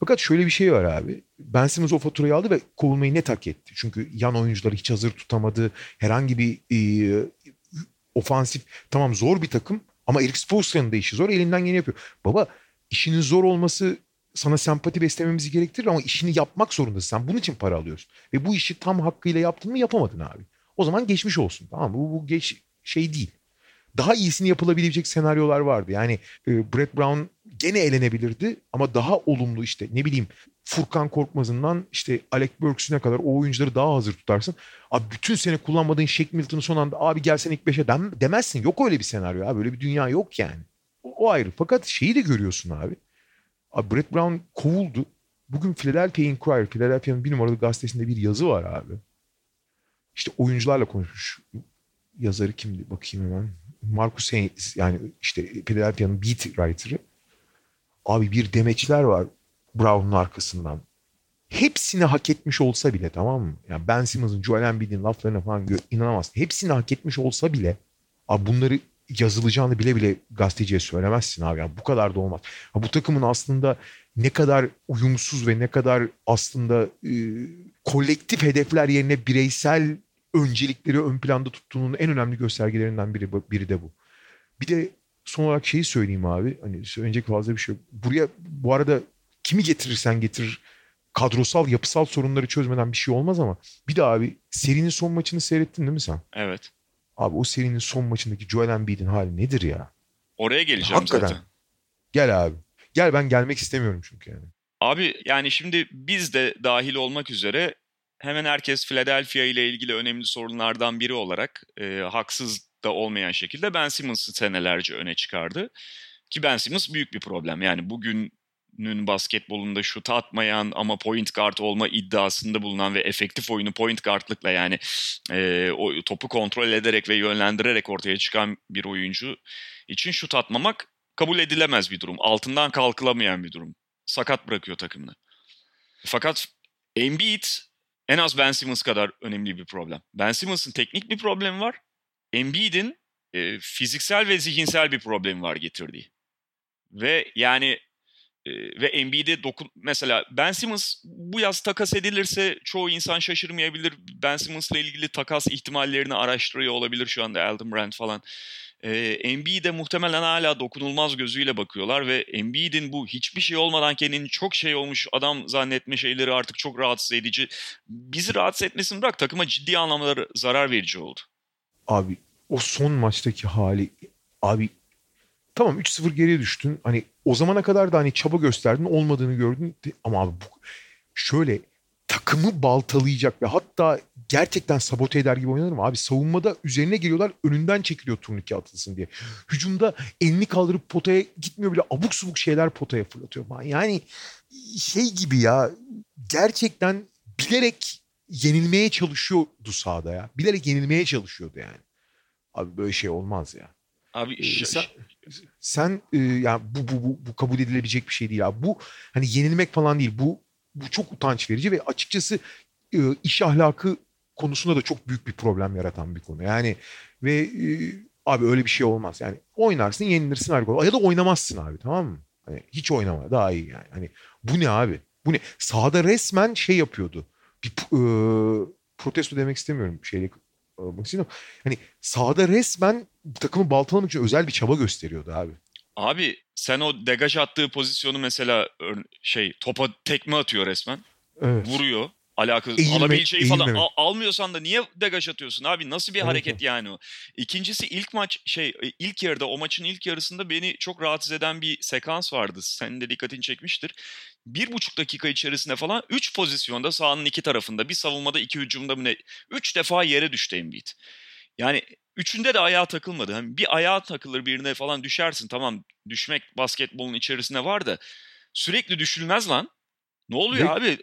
Fakat şöyle bir şey var abi. Ben Simmons o faturayı aldı ve kovulmayı net hak etti. Çünkü yan oyuncuları hiç hazır tutamadı. Herhangi bir ofansif, tamam zor bir takım ama Eric Spoelstra'nın da işi zor. Elinden geleni yapıyor. Baba, işinin zor olması sana sempati beslememizi gerektirir ama işini yapmak zorundasın. Sen bunun için para alıyorsun. Ve bu işi tam hakkıyla yaptın mı, yapamadın abi. O zaman geçmiş olsun, tamam mı? Bu şey değil. Daha iyisini yapılabilecek senaryolar vardı. Yani Brett Brown gene elenebilirdi ama daha olumlu, işte ne bileyim Furkan Korkmaz'ından işte Alec Burks'üne kadar o oyuncuları daha hazır tutarsın. Abi bütün sene kullanmadığın Shaq Milton'u son anda abi gelsen ilk 5'e demezsin. Yok öyle bir senaryo abi. Böyle bir dünya yok yani. O ayrı. Fakat şeyi de görüyorsun abi. Abi Brett Brown kovuldu. Bugün Philadelphia Inquirer, Philadelphia'nın bir numaralı gazetesinde bir yazı var abi. İşte oyuncularla konuşmuş. Yazarı kimdi? Bakayım hemen. Marcus Hayes, yani işte Philadelphia'nın beat writer'ı. Abi bir demeçler var Brown'un arkasından. Hepsini hak etmiş olsa bile, tamam mı? Yani Ben Simmons'ın, Joel Embiid'in laflarına falan inanamazsın. Hepsini hak etmiş olsa bile abi bunları yazılacağını bile bile gazeteciye söylemezsin abi. Yani bu kadar da olmaz. Ha, bu takımın aslında ne kadar uyumsuz ve ne kadar aslında kolektif hedefler yerine bireysel öncelikleri ön planda tuttuğunun en önemli göstergelerinden biri de bu. Bir de son olarak şeyi söyleyeyim abi. Hani söyleyecek fazla bir şey yok. Buraya bu arada kimi getirirsen getir kadrosal, yapısal sorunları çözmeden bir şey olmaz ama bir de abi serinin son maçını seyrettin değil mi sen? Evet. Abi o serinin son maçındaki Joel Embiid'in hali nedir ya? Oraya geleceğim hakikaten. Zaten. Gel abi. Gel, ben gelmek istemiyorum çünkü yani. Abi yani şimdi biz de dahil olmak üzere hemen herkes Philadelphia ile ilgili önemli sorunlardan biri olarak haksız da olmayan şekilde Ben Simmons'ı senelerce öne çıkardı. Ki Ben Simmons büyük bir problem. Yani bugünün basketbolunda şut atmayan ama point guard olma iddiasında bulunan ve efektif oyunu point guardlıkla yani o topu kontrol ederek ve yönlendirerek ortaya çıkan bir oyuncu için şut atmamak kabul edilemez bir durum. Altından kalkılamayan bir durum. Sakat bırakıyor takımını. Fakat Embiid en az Ben Simmons kadar önemli bir problem. Ben Simmons'ın teknik bir problemi var. Embiid'in fiziksel ve zihinsel bir problemi var getirdiği. Ve yani ve Embiid'e mesela Ben Simmons bu yaz takas edilirse çoğu insan şaşırmayabilir. Ben Simmons'la ilgili takas ihtimallerini araştırıyor olabilir şu anda Elton Brand falan. Embiid'e muhtemelen hala dokunulmaz gözüyle bakıyorlar ve Embiid'in bu hiçbir şey olmadan kendini çok şey olmuş adam zannetme şeyleri artık çok rahatsız edici. Bizi rahatsız etmesini bırak, takıma ciddi anlamda zarar verici oldu. Abi o son maçtaki hali abi tamam 3-0 geriye düştün. Hani o zamana kadar da hani çaba gösterdin, olmadığını gördün ama abi bu şöyle takımı baltalayacak ve hatta gerçekten sabote eder gibi oynanır mı? Abi savunmada üzerine geliyorlar, önünden çekiliyor turnike atılsın diye. Hücumda elini kaldırıp potaya gitmiyor bile, abuk subuk şeyler potaya fırlatıyor falan. Yani şey gibi ya, gerçekten bilerek yenilmeye çalışıyordu sahada ya. Bilerek yenilmeye çalışıyordu yani. Abi böyle şey olmaz ya. Abi sen yani bu kabul edilebilecek bir şey değil abi. Bu hani yenilmek falan değil. Bu çok utanç verici ve açıkçası iş ahlakı konusunda da çok büyük bir problem yaratan bir konu. Yani ve abi öyle bir şey olmaz. Yani oynarsın, yenilirsin abi. Ya da oynamazsın abi, tamam mı? Hani hiç oynama daha iyi yani. Hani bu ne abi? Bu ne? Sahada resmen şey yapıyordu. Bir protesto demek istemiyorum şeyle. Hani sahada resmen takımı baltalamak için özel bir çaba gösteriyordu abi. Abi sen o degaj attığı pozisyonu mesela topa tekme atıyor resmen. Evet. Vuruyor. Alakası alabileceği falan almıyorsan da niye degaj atıyorsun abi? Nasıl bir hareket yani o? İkincisi ilk maç ilk yarıda, o maçın ilk yarısında beni çok rahatsız eden bir sekans vardı. Senin de dikkatini çekmiştir. 1,5 dakika içerisinde falan 3 pozisyonda sahanın iki tarafında, bir savunmada iki hücumda mı ne? 3 defa yere düştü Embiid. Yani üçünde de ayağa takılmadı. Yani bir ayağa takılır birine falan düşersin, tamam düşmek basketbolun içerisinde var da sürekli düşülmez lan. Ne oluyor abi?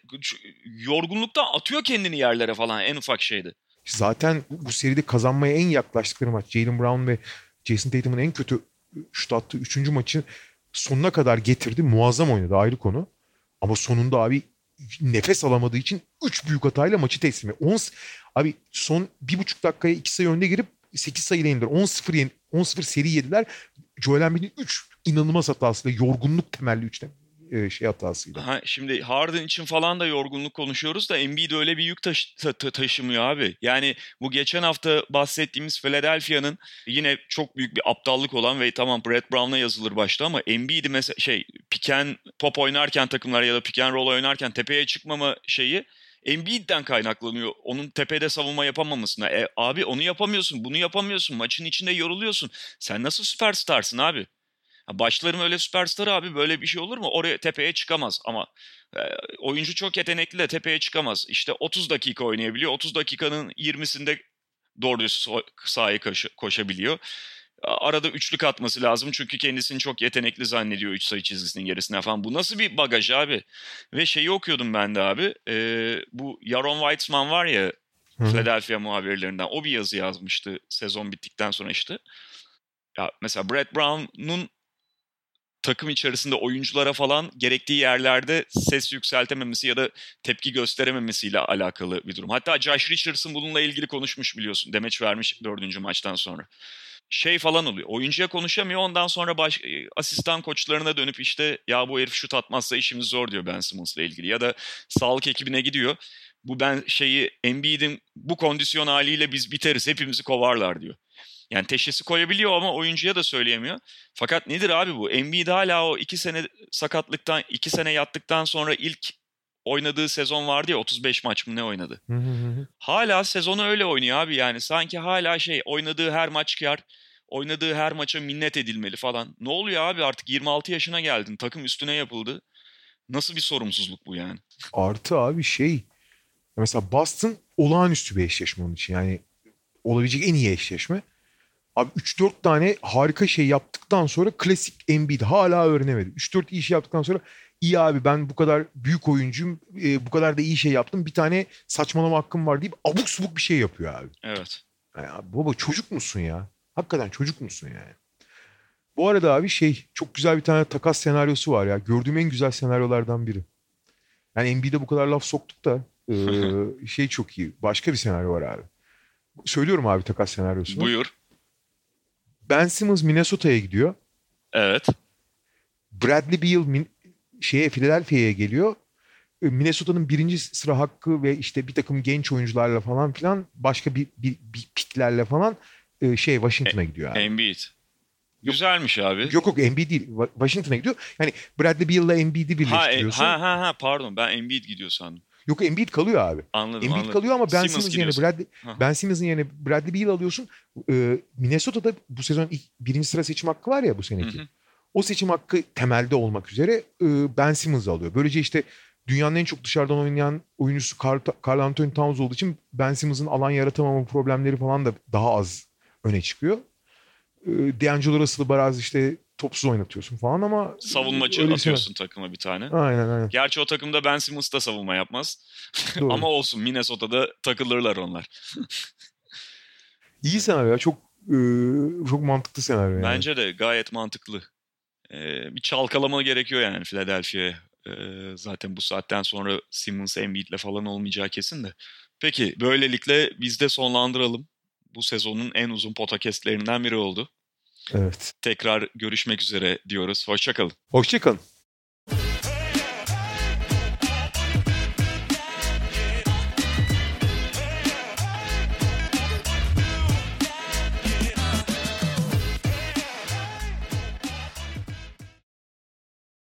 Yorgunluktan atıyor kendini yerlere falan en ufak şeydi. Zaten bu seride kazanmaya en yaklaştıkları maç Jalen Brown ve Jason Tatum'un en kötü şut attığı 3. maçı sonuna kadar getirdi. Muazzam oynadı, ayrı konu. Ama sonunda abi nefes alamadığı için 3 büyük hatayla maçı teslim ediyor. Abi son 1,5 dakikaya 2 sayı önde girip 8 sayıyla yendiler. 10-0 seri yediler. Joel Embiid'in 3 inanılmaz hatasıyla, yorgunluk temelli 3'ten. Hatasıyla. Şimdi Harden için falan da yorgunluk konuşuyoruz da Embiid öyle bir yük taşımıyor abi. Yani bu geçen hafta bahsettiğimiz Philadelphia'nın yine çok büyük bir aptallık olan ve tamam Brett Brown'a yazılır başta ama Embiid'i mesela piken pop oynarken takımlar ya da piken roll oynarken tepeye çıkmama şeyi Embiid'den kaynaklanıyor. Onun tepede savunma yapamamasına. Abi onu yapamıyorsun, bunu yapamıyorsun. Maçın içinde yoruluyorsun. Sen nasıl süperstarsın abi? Başlarım öyle süperstar abi, böyle bir şey olur mu? Oraya tepeye çıkamaz ama oyuncu çok yetenekli de tepeye çıkamaz. İşte 30 dakika oynayabiliyor. 30 dakikanın 20'sinde doğru sahaya koşabiliyor. Arada üçlük atması lazım çünkü kendisini çok yetenekli zannediyor 3 sayı çizgisinin gerisine falan. Bu nasıl bir bagaj abi? Ve okuyordum ben de abi. Bu Yaron Weitzman var ya, Philadelphia muhabirlerinden, o bir yazı yazmıştı sezon bittikten sonra işte. Ya mesela Brett Brown'un takım içerisinde oyunculara falan gerektiği yerlerde ses yükseltememesi ya da tepki gösterememesiyle alakalı bir durum. Hatta Josh Richardson bununla ilgili konuşmuş biliyorsun. Demeç vermiş 4. maçtan sonra. Falan oluyor. Oyuncuya konuşamıyor. Ondan sonra asistan koçlarına dönüp ya bu herif şut atmazsa işimiz zor diyor Ben Simmons'la ilgili. Ya da sağlık ekibine gidiyor. Bu ben Embiid'in bu kondisyon haliyle biz biteriz, hepimizi kovarlar diyor. Yani teşhisi koyabiliyor ama oyuncuya da söyleyemiyor. Fakat nedir abi bu? Embiid hala o 2 sene sakatlıktan, 2 sene yattıktan sonra ilk oynadığı sezon vardı ya, 35 maç mı ne oynadı? Hala sezonu öyle oynuyor abi, yani sanki hala oynadığı her maç kar, oynadığı her maça minnet edilmeli falan. Ne oluyor abi, artık 26 yaşına geldin, takım üstüne yapıldı. Nasıl bir sorumsuzluk bu yani? Artı abi mesela Boston olağanüstü bir eşleşme onun için, yani olabilecek en iyi eşleşme. Abi 3-4 tane harika yaptıktan sonra klasik Embiid hala öğrenemedi. 3-4 iyi yaptıktan sonra iyi abi ben bu kadar büyük oyuncuyum, bu kadar da iyi yaptım, bir tane saçmalama hakkım var deyip abuk subuk bir yapıyor abi. Evet. Ya baba çocuk musun ya? Hakikaten çocuk musun yani? Bu arada abi çok güzel bir tane takas senaryosu var ya. Gördüğüm en güzel senaryolardan biri. Yani Embiid'e bu kadar laf soktuk da çok iyi. Başka bir senaryo var abi. Söylüyorum abi takas senaryosunu. Buyur. Ben Simmons Minnesota'ya gidiyor. Evet. Bradley Beal Philadelphia'ya geliyor. Minnesota'nın 1. sıra hakkı ve bir takım genç oyuncularla falan filan, başka bir piklerle falan Washington'a gidiyor abi. Embiid. Güzelmiş abi. Yok Embiid değil. Washington'a gidiyor. Yani Bradley Beal'la Embiid'i birleştiriyorsun. Pardon, ben Embiid gidiyor sandım. Yok Embiid kalıyor abi. Anladım. Kalıyor ama Ben Simmons'ın yerine Bradley Beal alıyorsun. Minnesota'da bu sezon 1. sıra seçim hakkı var ya bu seneki. Hı hı. O seçim hakkı temelde olmak üzere Ben Simmons'ı alıyor. Böylece dünyanın en çok dışarıdan oynayan oyuncusu Karl Anthony Towns olduğu için Ben Simmons'ın alan yaratamama problemleri falan da daha az öne çıkıyor. D'Angelo Russell'ı baraz topsuz oynatıyorsun falan ama... Savunmacı atıyorsun takıma bir tane. Aynen. Gerçi o takımda Ben Simmons da savunma yapmaz. Ama olsun, Minnesota'da takılırlar onlar. İyi senaryo ya. Çok mantıklı senaryo yani. Bence de gayet mantıklı. Bir çalkalama gerekiyor yani Philadelphia'ya. Zaten bu saatten sonra Simmons, Embiid'le falan olmayacağı kesin de. Peki böylelikle biz de sonlandıralım. Bu sezonun en uzun podcastlerinden biri oldu. Evet. Tekrar görüşmek üzere diyoruz. Hoşça kalın. Hoşça kalın.